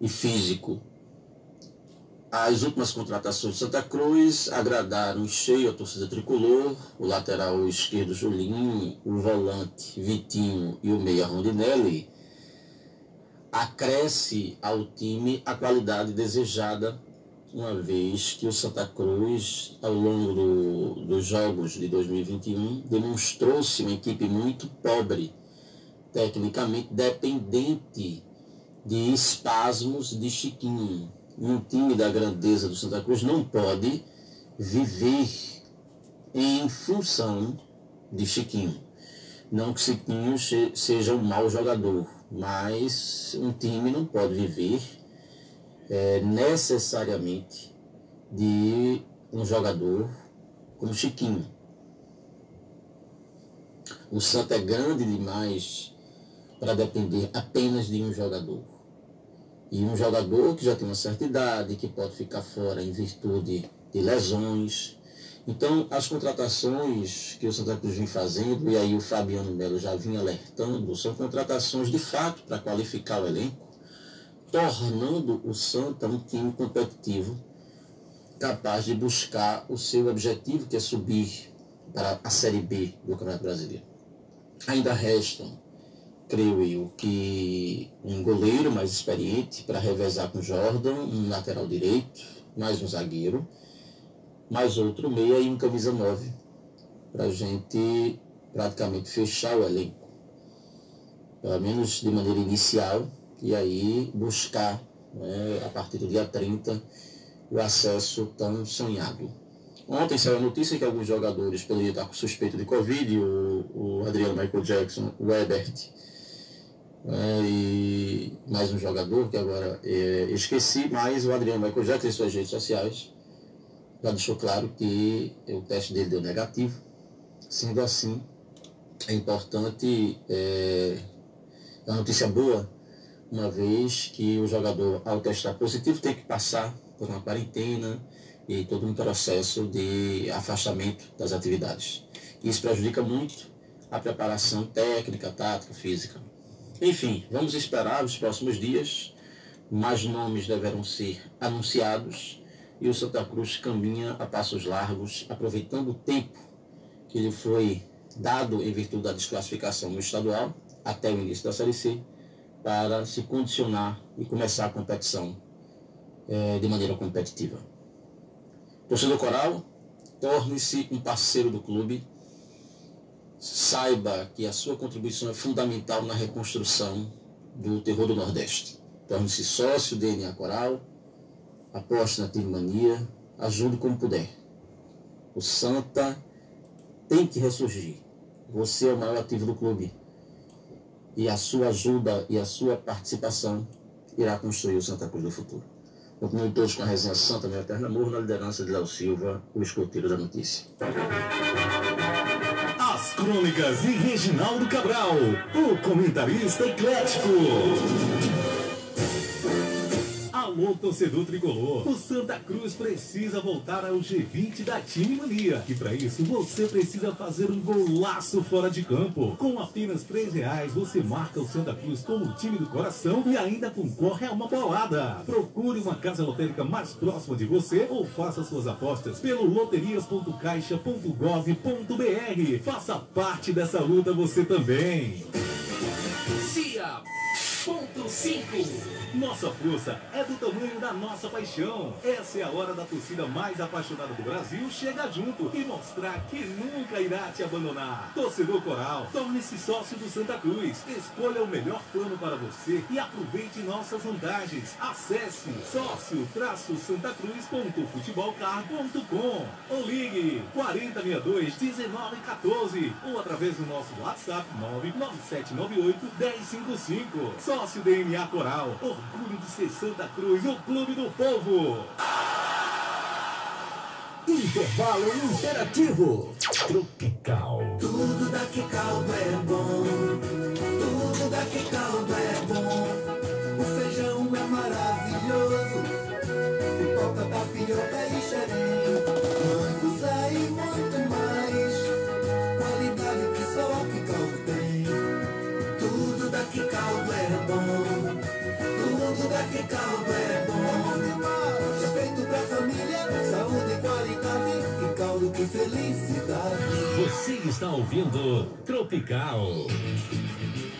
e físico As últimas contratações de Santa Cruz agradaram em cheio a torcida tricolor, o lateral esquerdo Juninho, o volante Vitinho e o meia Rondinelli. Acresce ao time a qualidade desejada, uma vez que o Santa Cruz, ao longo do, dos jogos de dois mil e vinte e um, demonstrou-se uma equipe muito pobre, tecnicamente dependente de espasmos de Chiquinho. Um time da grandeza do Santa Cruz não pode viver em função de Chiquinho. Não que Chiquinho seja um mau jogador, mas um time não pode viver é, necessariamente de um jogador como Chiquinho. O Santa é grande demais para depender apenas de um jogador. E um jogador que já tem uma certa idade, que pode ficar fora em virtude de lesões. Então, as contratações que o Santa Cruz vem fazendo, e aí o Fabiano Melo já vinha alertando, são contratações de fato para qualificar o elenco, tornando o Santa um time competitivo, capaz de buscar o seu objetivo, que é subir para a Série B do Campeonato Brasileiro. Ainda restam, creio eu, que um goleiro mais experiente para revezar com Jordan, um lateral direito, mais um zagueiro, mais outro meia e um camisa nove, para a gente praticamente fechar o elenco, pelo menos de maneira inicial, e aí buscar, né, a partir do dia trinta, o acesso tão sonhado. Ontem saiu a notícia que alguns jogadores poderiam estar com suspeito de Covid, o, o Adriano Michael Jackson, o Everton, É, e mais um jogador que agora é, esqueci, mas o Adriano Michael já tem suas redes sociais, já deixou claro que o teste dele deu negativo. Sendo assim, é importante, é, é uma notícia boa, uma vez que o jogador, ao testar positivo, tem que passar por uma quarentena e todo um processo de afastamento das atividades. Isso prejudica muito a preparação técnica, tática, física. Enfim, vamos esperar os próximos dias, mais nomes deverão ser anunciados e o Santa Cruz caminha a passos largos, aproveitando o tempo que lhe foi dado em virtude da desclassificação no estadual, até o início da Série C, para se condicionar e começar a competição é, de maneira competitiva. Torcedor coral, torne-se um parceiro do clube. Saiba que a sua contribuição é fundamental na reconstrução do terror do Nordeste. Torne-se sócio do D N A Coral, aposte na Timemania, ajude como puder. O Santa tem que ressurgir. Você é o maior ativo do clube. E a sua ajuda e a sua participação irá construir o Santa Cruz do futuro. Continuem todos com a resenha Santa Meu Eterno Amor, na liderança de Léo Silva, o escoteiro da notícia. Crônicas de Reginaldo Cabral, o comentarista eclético. Alô, torcedor tricolor, o Santa Cruz precisa voltar ao G vinte da Timemania. E para isso, você precisa fazer um golaço fora de campo. Com apenas três reais, você marca o Santa Cruz como o time do coração e ainda concorre a uma bolada. Procure uma casa lotérica mais próxima de você ou faça suas apostas pelo loterias ponto caixa ponto gov ponto br. Faça parte dessa luta você também. Cia. Ponto cinco. Nossa força é do tamanho da nossa paixão. Essa é a hora da torcida mais apaixonada do Brasil chegar junto e mostrar que nunca irá te abandonar. Torcedor coral, torne-se sócio do Santa Cruz. Escolha o melhor plano para você e aproveite nossas vantagens. Acesse sócio traço santa cruz ponto futebolcar ponto com ou ligue quatro zero seis dois um nove um quatro ou através do nosso WhatsApp nove nove sete nove oito um zero cinco cinco. Sócio D N A Coral, orgulho de ser Santa Cruz, o clube do povo. Intervalo interativo. Tropical. Tudo da que caldo é bom. Tudo da que caldo é bom. O feijão é maravilhoso. Pipoca, tapioca e xerinho. Manguza e muito mais. Qualidade que só a que caldo tem. Tudo da que caldo é bom. Tudo da que caldo é bom. É feito felicidade. Você está ouvindo Tropical.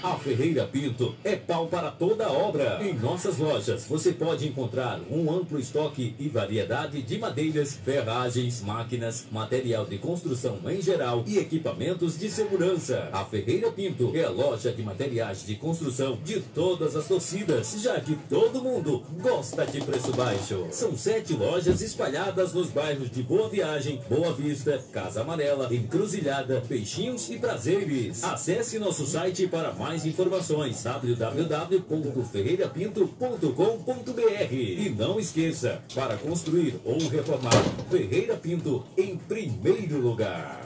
A Ferreira Pinto é pau para toda obra. Em nossas lojas você pode encontrar um amplo estoque e variedade de madeiras, ferragens, máquinas, material de construção em geral e equipamentos de segurança. A Ferreira Pinto é a loja de materiais de construção de todas as torcidas, já que todo mundo gosta de preço baixo. São sete lojas espalhadas nos bairros de Boa Viagem, Boa Vista, Casa Amarela, Encruzilhada, Peixinhos e Prazeres. Acesse nosso site para mais Mais informações, w w w ponto ferreira pinto ponto com ponto b r. E não esqueça, para construir ou reformar, Ferreira Pinto em primeiro lugar.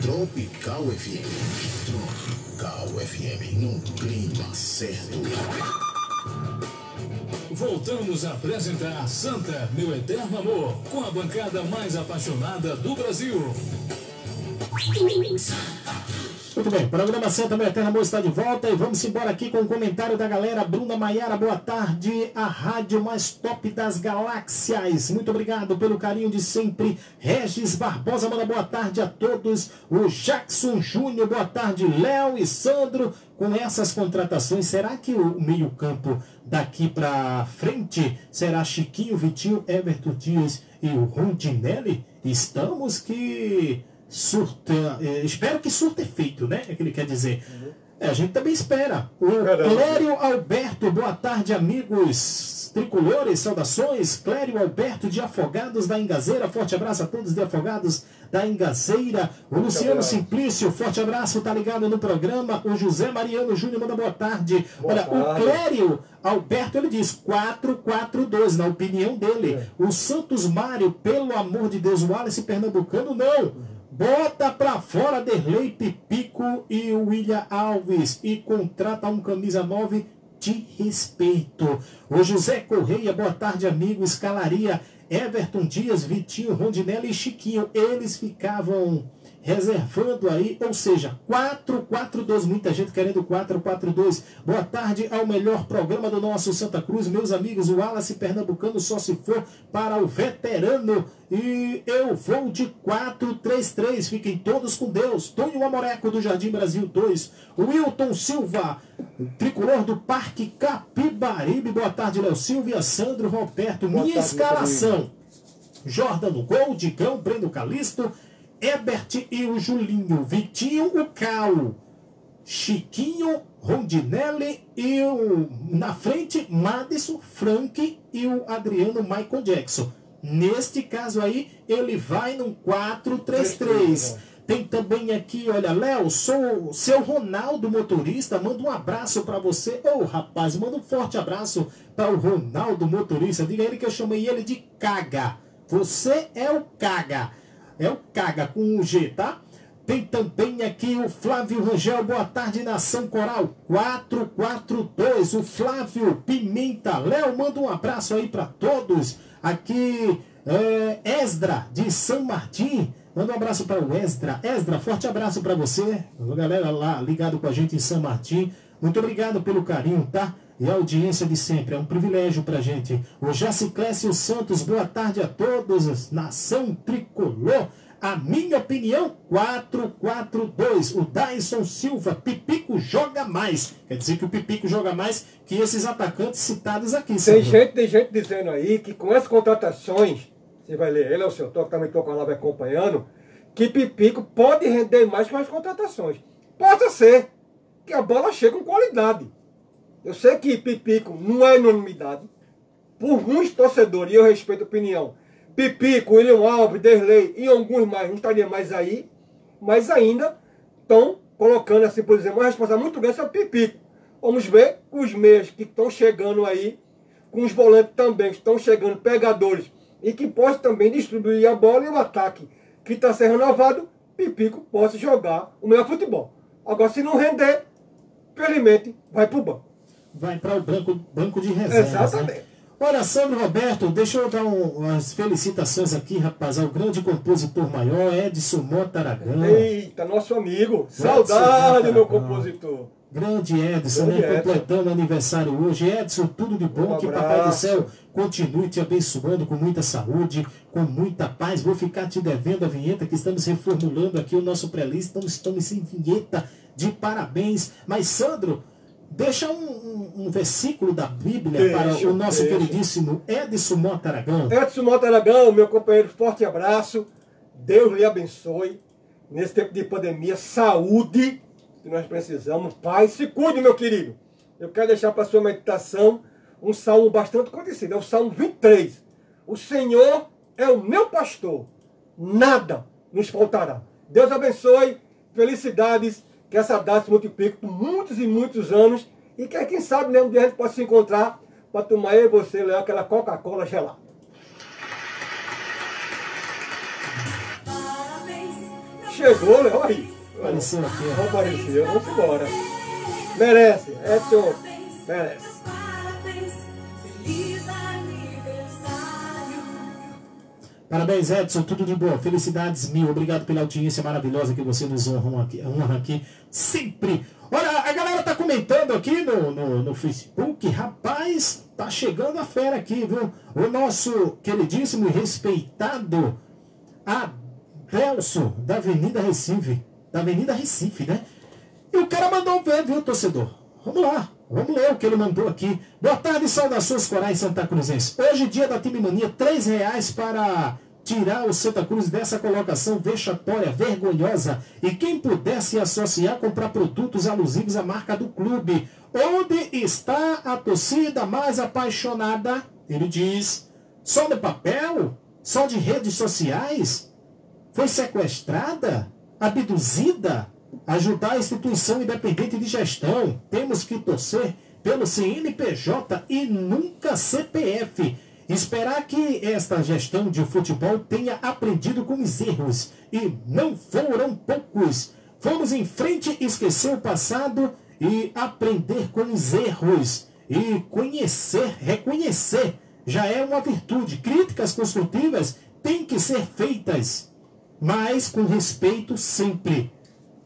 Tropical F M. Tropical F M, num clima certo. Voltamos a apresentar Santa Meu Eterno Amor, com a bancada mais apaixonada do Brasil. Muito bem, programa Santa Meu Eterno Amor está de volta e vamos embora aqui com o comentário da galera. Bruna Maiara, boa tarde, a rádio mais top das galáxias. Muito obrigado pelo carinho de sempre. Regis Barbosa manda boa tarde a todos. O Jackson Júnior, boa tarde. Léo e Sandro, com essas contratações, será que o meio-campo daqui para frente será Chiquinho, Vitinho, Everton Dias e o Rondinelli? Estamos que... surta, eh, espero que surta efeito, né? É o que ele quer dizer. Uhum. É, a gente também espera. O Clério Alberto, boa tarde, amigos tricolores, saudações. Clério Alberto de Afogados da Ingazeira, forte abraço a todos de Afogados da Ingazeira. O forte Luciano abraço. Simplício, forte abraço, tá ligado no programa. O José Mariano Júnior manda boa tarde. Boa Olha, tarde. O Clério Alberto, ele diz quatro quatro dois, na opinião dele. É. O Santos Mário, pelo amor de Deus, o Alas Pernambucano, não. Uhum. Bota pra fora Derlei, Pipico e William Alves e contrata um camisa nove de respeito. O José Correia, boa tarde, amigo. Escalaria Everton Dias, Vitinho, Rondinelli e Chiquinho. Eles ficavam reservando aí, ou seja, quatro quatro dois. Muita gente querendo quatro quatro dois. Boa tarde ao melhor programa do nosso Santa Cruz, meus amigos. O Alas Pernambucano só se for para o veterano. E eu vou de quatro três três. Fiquem todos com Deus. Tonho Amoreco do Jardim Brasil dois. Wilton Silva, tricolor do Parque Capibaribe. Boa tarde, Léo Silvia, Sandro Roberto. Boa Minha tarde, escalação: Jordan no gol, Digão, Breno Calisto, Ebert e o Julinho, Vitinho, o Cal, Chiquinho, Rondinelli e o, na frente, Madison, Frank e o Adriano Michael Jackson. Neste caso aí, ele vai num quatro três três. Tem também aqui, olha, Léo, sou o seu Ronaldo motorista, manda um abraço para você. Ô, oh, rapaz, manda um forte abraço para o Ronaldo motorista. Diga a ele que eu chamei ele de Caga. Você é o Caga. É o Caga com o G, tá? Tem também aqui o Flávio Rangel. Boa tarde, Nação Coral. quatro quatro dois. O Flávio Pimenta. Léo, manda um abraço aí para todos. Aqui, é, Esdra, de São Martim. Manda um abraço para o Esdra. Esdra, forte abraço para você. Galera lá ligado com a gente em São Martim. Muito obrigado pelo carinho, tá? E a audiência de sempre, é um privilégio pra gente. O Jaciclésio Santos, boa tarde a todos, Nação Tricolor. A minha opinião, quatro quatro dois. O Dyson Silva, Pipico joga mais. Quer dizer que o Pipico joga mais que esses atacantes citados aqui. Tem gente, tem gente dizendo aí que com as contratações, você vai ler ele, é o seu toque, também tô com a Lava acompanhando, que Pipico pode render mais com as contratações. Pode ser que a bola chegue com qualidade. Eu sei que Pipico não é unanimidade. Por alguns torcedores, e eu respeito a opinião, Pipico, William Alves, Derlei e alguns mais não estariam mais aí, mas ainda estão colocando, assim por exemplo, uma responsabilidade muito grande sobre Pipico. Vamos ver os meios que estão chegando aí, com os volantes também que estão chegando, pegadores, e que possa também distribuir a bola e o ataque que está sendo renovado, Pipico possa jogar o melhor futebol. Agora, se não render, felizmente vai para o banco. Vai para o banco, banco de reservas. Exatamente. Né? Olha, Sandro Roberto, deixa eu dar um, umas felicitações aqui, rapaz, ao grande compositor maior, Edson Mota Aragão. Eita, nosso amigo. Saudade, meu compositor. Grande Edson, grande né? Edson, completando aniversário hoje. Edson, tudo de bom, um que Papai do Céu continue te abençoando com muita saúde, com muita paz. Vou ficar te devendo a vinheta, que estamos reformulando aqui o nosso playlist. Estamos, estamos sem vinheta de parabéns. Mas, Sandro, deixa um, um, um versículo da Bíblia deixa, para o nosso deixa. queridíssimo Edson Mota Aragão. Edson Mota Aragão, meu companheiro, forte abraço. Deus lhe abençoe. Nesse tempo de pandemia, saúde, que nós precisamos. Pai, se cuide, meu querido. Eu quero deixar para a sua meditação um salmo bastante conhecido. É o Salmo vinte e três. O Senhor é o meu pastor. Nada nos faltará. Deus abençoe. Felicidades. Que essa data se multiplique por muitos e muitos anos. E que, quem sabe, né, um dia a gente pode se encontrar para tomar eu e você, Léo, aquela Coca-Cola gelada. Chegou, Léo, aí. Apareceu aqui. Não apareceu, vamos embora. Merece, Edson, merece. Parabéns, Edson, tudo de bom. Felicidades mil, obrigado pela audiência maravilhosa que você nos honra aqui, honra aqui sempre. Olha, a galera tá comentando aqui no, no, no Facebook, rapaz, tá chegando a fera aqui, viu? O nosso queridíssimo e respeitado Adelso, da Avenida Recife. Da Avenida Recife, né? E o cara mandou ver, viu, torcedor? Vamos lá, vamos ler o que ele mandou aqui. Boa tarde, saudações corais Santa Cruzense. Hoje, dia da Timemania, três reais para tirar o Santa Cruz dessa colocação vexatória, vergonhosa. E quem puder se associar, comprar produtos alusivos à marca do clube. Onde está a torcida mais apaixonada? Ele diz, só de papel? Só de redes sociais? Foi sequestrada? Abduzida, ajudar a instituição independente de gestão. Temos que torcer pelo C N P J e nunca C P F. Esperar que esta gestão de futebol tenha aprendido com os erros. E não foram poucos. Fomos em frente, esquecer o passado e aprender com os erros. E conhecer, reconhecer, já é uma virtude. Críticas construtivas têm que ser feitas, mas com respeito sempre.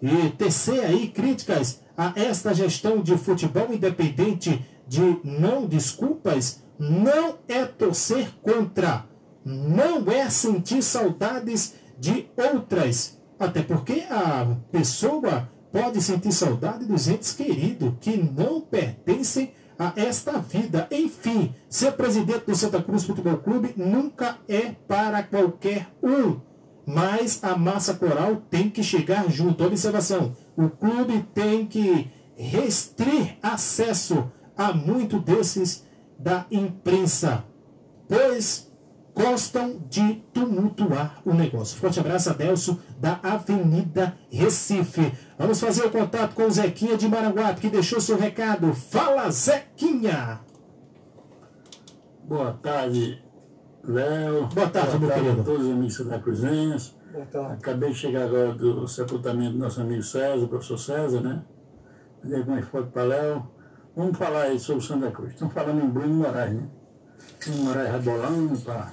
E tecer aí críticas a esta gestão de futebol independente de não desculpas, não é torcer contra, não é sentir saudades de outras, até porque a pessoa pode sentir saudade dos entes queridos que não pertencem a esta vida. Enfim, ser presidente do Santa Cruz Futebol Clube nunca é para qualquer um. Mas a massa coral tem que chegar junto. Observação, o clube tem que restringir acesso a muito desses da imprensa, pois gostam de tumultuar o negócio. Forte abraço, Adelso, da Avenida Recife. Vamos fazer o contato com o Zequinha de Maranguape, que deixou seu recado. Fala, Zequinha! Boa tarde, Léo. Boa tarde, meu querido. A todos os amigos Santa Cruzenses. Boa tarde. Acabei de chegar agora do sepultamento do nosso amigo César, o professor César, né? Dei algumas fotos para Léo. Vamos falar aí sobre Santa Cruz. Estão falando em Bruno Moraes, né? Bruno Moraes rebolando, tá?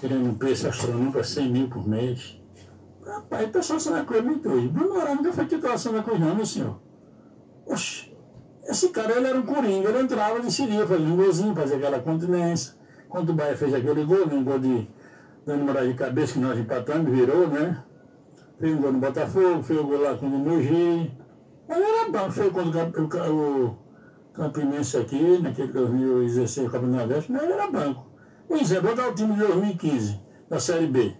Querendo um preço astronômico a cem mil por mês. Rapaz, o pessoal Santa Cruz é muito hoje. Bruno Moraes nunca foi titular da Santa Cruz, não, meu senhor. Oxe, esse cara, ele era um coringa, ele entrava de Siria, fazia um golzinho, fazia aquela continência. Quando o Bahia fez aquele gol, um gol de dando Moraes de cabeça que nós empatamos, virou, né? Fez um gol no Botafogo, fez um gol lá com o Mogi. Mas era bom, foi quando o Campinense aqui, naquele dois mil e dezesseis, o Campeonato Brasileiro, mas era banco. Por exemplo, vou dar o time de dois mil e quinze, da Série B.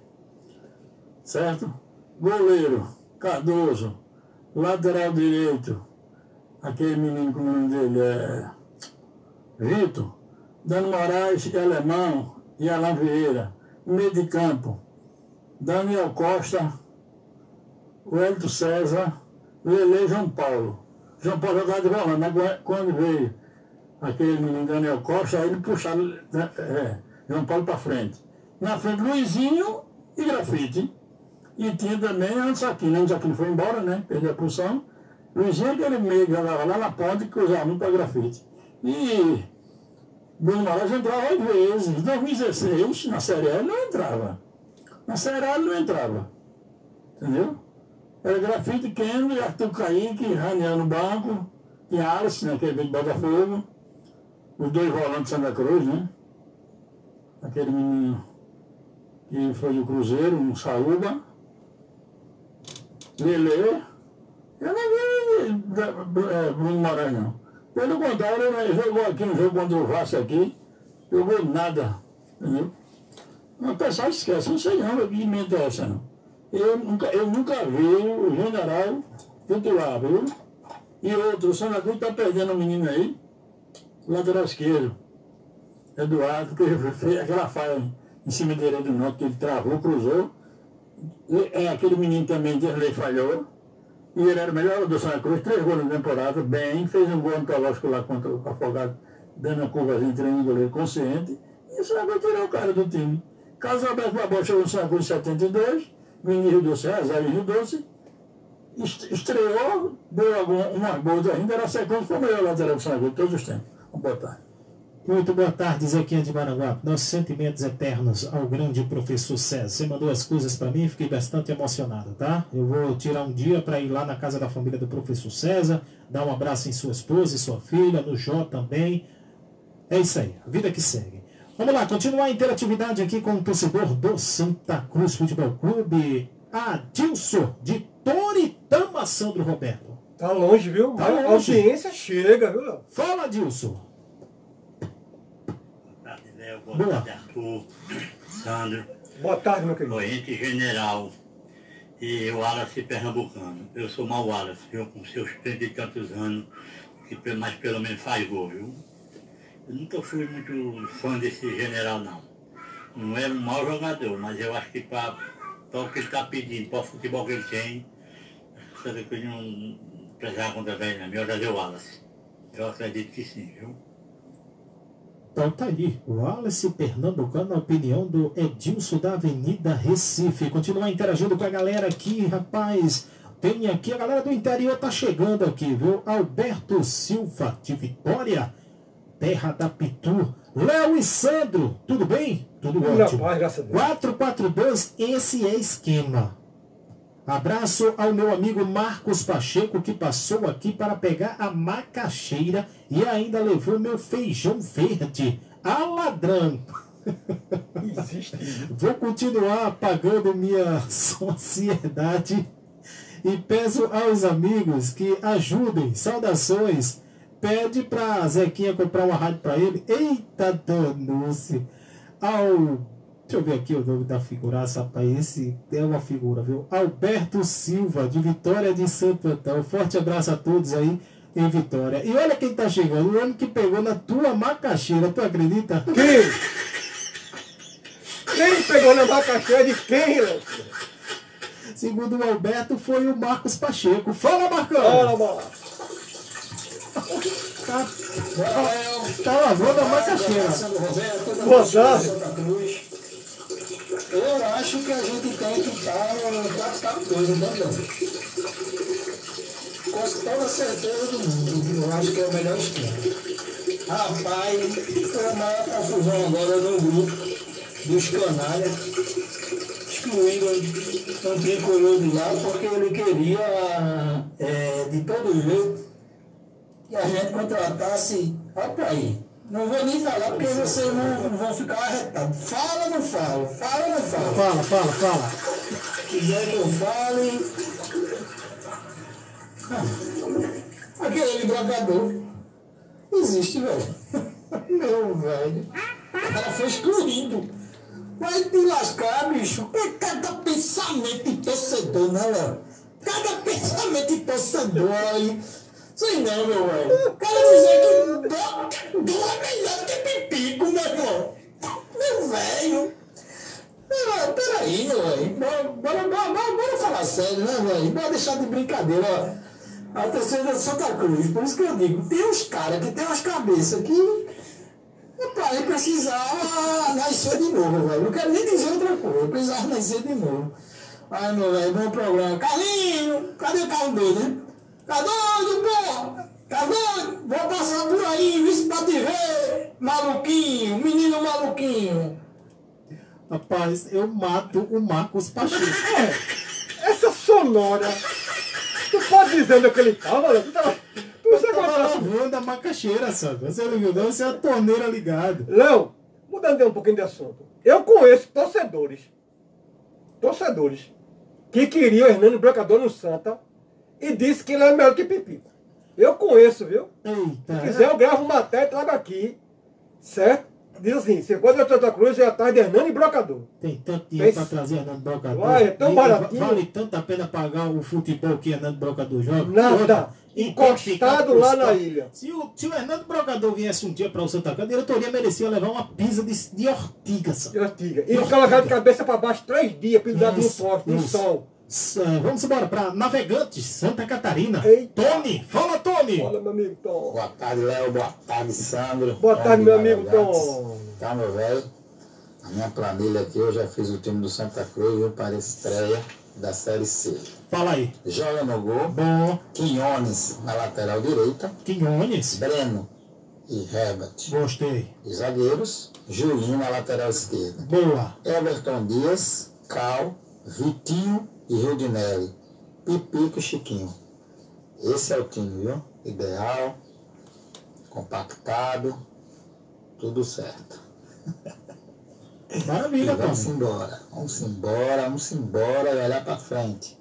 Certo? Goleiro, Cardoso, lateral direito, aquele menino com o nome dele é Vitor. Dano Moraes, Alemão e Alain Vieira. Meio de campo, Daniel Costa, o Hélio César, Lele e João Paulo. João Paulo jogava de volante, mas quando veio aquele menino Daniel Costa, aí ele puxava é, João Paulo para frente. Na frente, Luizinho e Grafite. E tinha também Ansaquino. Ansaquino foi embora, né? Perdeu a pulsão. Luizinho, aquele meio que jogava lá na ponta e cruzava muito para Grafite. E Bruno Moraes entrava às vezes. Em dois mil e dezesseis, na Série A, ele não entrava. Na Série A, ele não entrava. Entendeu? Era Grafite, Keno, Arthur Kaique, Raniel no banco, tinha Alice, né, aquele de Botafogo, os dois volantes de Santa Cruz, né? Aquele menino que foi do Cruzeiro, um Saúba, Lelê, eu não vi é, Bruno Moraes não. Pelo contrário, ele jogou aqui um jogo contra o Vasco aqui, jogou nada, entendeu? O pessoal esquece, não sei não, que mente é essa não. Eu nunca, eu nunca vi o general titular, viu? E outro, o Santa Cruz está perdendo um menino aí, lateral esquerdo, Eduardo, que fez aquela falha em cima da direita do norte, que ele travou, cruzou. E, aquele menino também, Derlei, falhou. E ele era o melhor do Santa Cruz, três gols na temporada, bem, fez um gol antológico lá contra o Afogados, dando a curva entre um goleiro consciente. E o Santa Cruz tirou o cara do time. Carlos Alberto Babó chegou no Santa Cruz em setenta e dois. Menino Rio Doce, César Rio Doce, estreou, deu algumas boas ainda, era segundo, foi o melhor lateral do Santa Cruz todos os tempos. Boa tarde. Muito boa tarde, Zequinha de Maranguape. Nossos sentimentos eternos ao grande professor César. Você mandou as coisas para mim, fiquei bastante emocionado, tá? Eu vou tirar um dia para ir lá na casa da família do professor César, dar um abraço em sua esposa e sua filha, no Jó também. É isso aí, a vida que segue. Vamos lá, continuar a interatividade aqui com o torcedor do Santa Cruz Futebol Clube, Adilson, de Toritama, Sandro Roberto. Tá longe, viu? Tá longe. A audiência chega, viu? Fala, Adilson. Boa tarde, Léo. Boa, Boa tarde, Arthur. Sandro. Boa tarde, meu querido. Doente general e o Alas Pernambucano. Eu sou mau Alas, viu? Com seus trinta e tantos anos, mas pelo menos faz gol, viu? Eu nunca fui muito fã desse general, não. Não é um mau jogador, mas eu acho que para o que ele está pedindo, para o futebol que ele tem, sabe que ele não precisava contra velho, não. Melhor trazer o Wallace. Eu acredito que sim, viu? Então tá aí. O Wallace Pernambucano, a opinião do Edilson da Avenida Recife. Continuar interagindo com a galera aqui, rapaz. Tem aqui, a galera do interior tá chegando aqui, viu? Alberto Silva, de Vitória, terra da Pitu. Léo e Sandro, tudo bem? Tudo Minha ótimo. quatro quatro dois, esse é esquema. Abraço ao meu amigo Marcos Pacheco, que passou aqui para pegar a macaxeira e ainda levou meu feijão verde. Ah, ladrão! Existe. Vou continuar pagando minha sociedade e peço aos amigos que ajudem. Saudações. Pede pra Zequinha comprar uma rádio pra ele. Eita, danou-se. Ao... Deixa eu ver aqui o nome da figuraça, rapaz. Esse é uma figura, viu? Alberto Silva, de Vitória de Santo Antão. Forte abraço a todos aí em Vitória. E olha quem tá chegando. O homem que pegou na tua macaxeira. Tu acredita? Quem? Quem pegou na macaxeira de quem, Léo? Segundo o Alberto, foi o Marcos Pacheco. Fala, Marcão! Fala, Marcão! Tá, tá lavando a macaxeira. Boa tarde. Eu acho que a gente tem que estar tá, coisa, tá, entendeu? Com toda certeza do mundo, eu acho que é o melhor esquema. Rapaz, foi a maior confusão agora no grupo dos canalhas, excluindo um tricolor de lá, porque ele queria, é, de todo jeito, que a gente contratasse, olha pra aí, não vou nem falar porque vocês não vão ficar arretados. Fala ou não fala? Fala ou não fala? Fala, fala, fala. Quiser que eu fale. Ah, aquele jogador existe, velho. Meu velho. O cara foi excluído. Vai te lascar, bicho. Porque cada pensamento de torcedor, né, Léo? Cada pensamento de torcedor aí. Sei não, meu velho. O cara dizia que do, do é melhor que Pipico, meu irmão. Meu velho. Peraí, meu velho. Bora, bora, bora, bora falar sério, né, velho? Bora deixar de brincadeira. A torcida de Santa Cruz, por isso que eu digo, tem uns caras que tem umas cabeças que pra ele precisava nascer de novo, velho. Não quero nem dizer outra coisa, eu precisava nascer de novo. Ai, meu velho, bom programa. Carlinho, cadê o carro dele, né? Tá doido, porra? Tá doido? Vou passar por aí, visto pra te ver, maluquinho, menino maluquinho. Rapaz, eu mato o Marcos Pacheco. É, essa sua sonora. Tu pode dizer onde é que ele tava, né? Tu tava... Tu tava lavando a macaxeira, sabe? Você não viu, não? Você é a torneira ligada. Léo, mudando um pouquinho de assunto. Eu conheço torcedores. Torcedores. Que queriam o Hernando Brancador no Santa. E disse que ele é melhor que Pipico. Eu conheço, viu? Eita. Se quiser, eu gravo uma matéria e trago aqui. Certo? Diz assim, você pode ir a Santa Cruz e atrás de Hernando e Brocador. Tem tanto dinheiro para trazer Hernando Brocador. Uai, é tão baratinho. Vale tanto a pena pagar o futebol que Hernando Brocador joga? Nada. Encostado lá na ilha. Se o, se o Hernando Brocador viesse um dia para o Santa Cruz, a diretoria merecia levar uma pisa de, de ortiga. De ortiga. E ficar lá de cabeça para baixo três dias, para ele dar no poste, no sol. Vamos embora para Navegantes, Santa Catarina. Ei, Tony, fala, Tony. Fala, meu amigo Tom. Boa tarde, Léo. Boa tarde, Sandro. Boa Tom, tarde, meu amigo Tom. Tá, meu velho. A minha planilha aqui, eu já fiz o time do Santa Cruz, viu, para a estreia da Série C. Fala aí. Joga no gol. Bom. Quiñones na lateral direita. Quiñones. Breno e Herbert. Gostei. Os zagueiros. Julinho na lateral esquerda. Boa. Everton Dias, Cal, Vitinho e Rondinelli, Pipico e Chiquinho. Esse é o time, viu? Ideal, compactado, tudo certo. Maravilha, Tom. Vamos embora, vamos embora, vamos embora e olhar pra frente.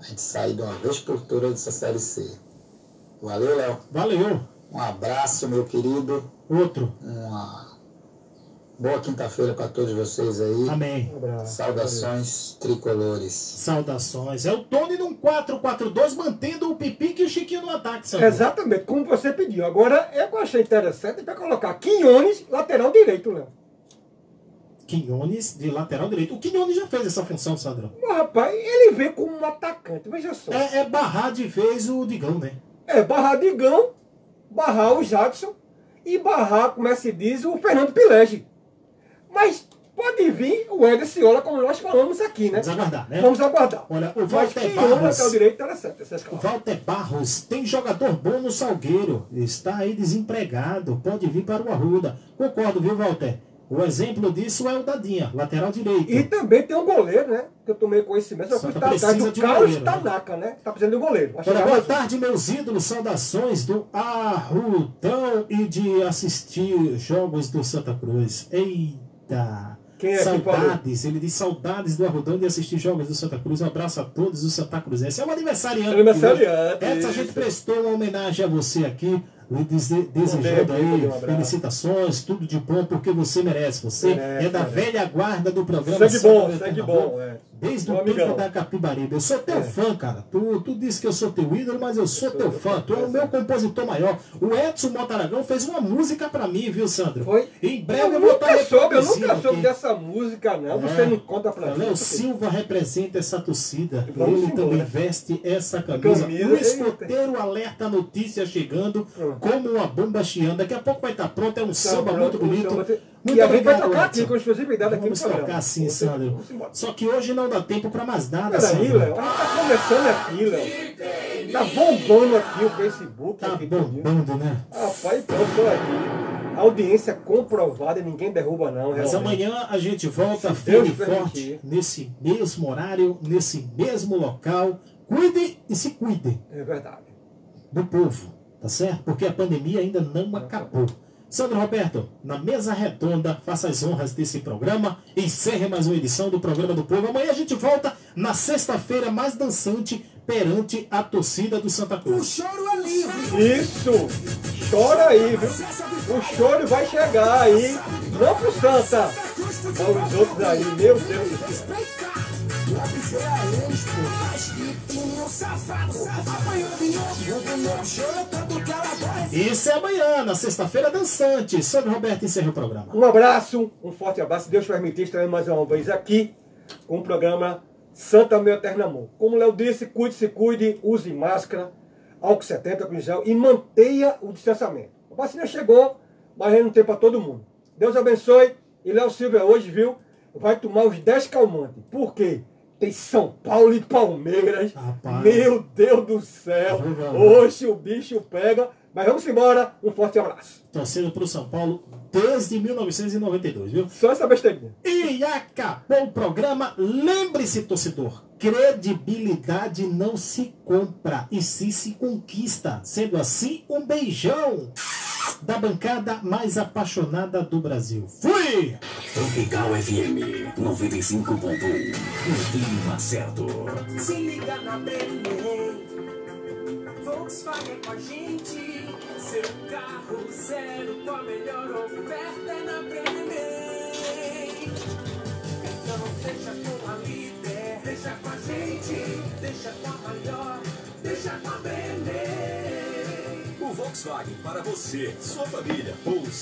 A gente sair de uma vez por todas dessa Série C. Valeu, Léo. Valeu. Um abraço, meu querido. Outro. Uma... Boa quinta-feira para todos vocês aí. Amém. Um abraço. Saudações tricolores. Saudações. É o Tony num quatro quatro dois, mantendo o Pipico e o Chiquinho no ataque, Samuel. Exatamente, como você pediu. Agora, eu achei interessante para colocar Quiñones, lateral direito, Léo. Quiñones de lateral direito. O Quiñones já fez essa função, Sandrão. Mas, rapaz, ele veio como um atacante, veja só. É, é barrar de vez o Digão, né? É, barrar Digão, barrar o Jackson e barrar, como é que se diz, o Fernando Pilegi. Mas pode vir o Éder Sciola, como nós falamos aqui, né? Vamos aguardar, né? Vamos aguardar. Olha, o Walter Barros, o direito, o Walter Barros tem jogador bom no Salgueiro. Está aí desempregado. Pode vir para o Arruda. Concordo, viu, Walter? O exemplo disso é o Dadinha, lateral direito. E também tem um goleiro, né? Que eu tomei conhecimento. Eu Santa precisa atrás do de um Carlos goleiro, Tanaka, né? Tá precisando de um goleiro. Olha, boa tarde, meus ídolos. Saudações do Arrudão e de assistir jogos do Santa Cruz. Eita! Quem é saudades, que ele diz saudades do Arrudão de assistir jogos do Santa Cruz. Um abraço a todos do Santa Cruzense. É um aniversariante. Aniversariante. Essa gente prestou uma homenagem a você aqui, desejando aí felicitações, tudo de bom, porque você merece. Você merece, é da cara. Velha guarda do programa Santa Meu Eterno Amor, é. Desde o tempo da Capibaribe. Eu sou teu é. fã, cara. Tu, tu disse que eu sou teu ídolo, mas eu sou eu teu sou, fã. Tu é o meu compositor maior. O Edson Mota Aragão fez uma música pra mim, viu, Sandro? Foi? Em breve eu vou estar reproduzindo. Eu nunca soube aqui dessa música, não. É. Você não conta pra mim. Léo Silva representa essa torcida. Ele embora. também veste essa camisa. camisa. O escoteiro é. alerta a notícia chegando hum. como uma bomba chiando. Daqui a pouco vai estar pronto. É um samba pronto, muito bonito. Samba te... Muito e a gente vai tocar aqui, com exclusividade aqui no programa. Vamos tocar sim, Sandro. Só que hoje não dá tempo pra mais nada, Sandro. Peraí, Léo. Tá começando aqui, Léo. Tá bombando aqui o Facebook. Tá bombando, né? Rapaz, então tô aqui. A audiência comprovada, ninguém derruba não. Mas realmente. Amanhã a gente volta firme e forte, nesse mesmo horário, nesse mesmo local. Cuidem e se cuidem. É verdade. Do povo, tá certo? Porque a pandemia ainda não acabou. Sandro Roberto, na mesa redonda, faça as honras desse programa, encerre mais uma edição do Programa do Povo. Amanhã a gente volta na sexta-feira mais dançante perante a torcida do Santa Cruz. O choro é livre. Isso, chora aí, viu? O choro vai chegar aí, não pro Santa, mas os outros aí, meu Deus do céu. Isso é amanhã, na sexta-feira dançante. Sandro Roberto encerra o programa. Um abraço, um forte abraço. Se Deus permitir, estaremos mais uma vez aqui com o programa Santa Meu Eterno Amor. Como o Léo disse, cuide-se, cuide, use máscara, álcool setenta, com gel e mantenha o distanciamento. A vacina chegou, mas ainda não tem para todo mundo. Deus abençoe. E Léo Silva hoje, viu, vai tomar os dez calmantes. Por quê? Tem São Paulo e Palmeiras. Rapaz. Meu Deus do céu. Hoje o bicho pega. Mas vamos embora, um forte abraço. Torcendo pro São Paulo desde mil novecentos e noventa e dois, viu? Só essa besteirinha. E acabou o programa. Lembre-se, torcedor, credibilidade não se compra, e sim se conquista. Sendo assim, um beijão da bancada mais apaixonada do Brasil. Fui! Tropical F M noventa e cinco ponto um. O clima certo. Se liga na Derlei. Volkswagen com a gente. Seu carro zero com a melhor oferta é na Derlei. Então deixa com a líder, deixa com a gente, deixa com a maior, deixa com a Derlei. Volkswagen para você, sua família ou seu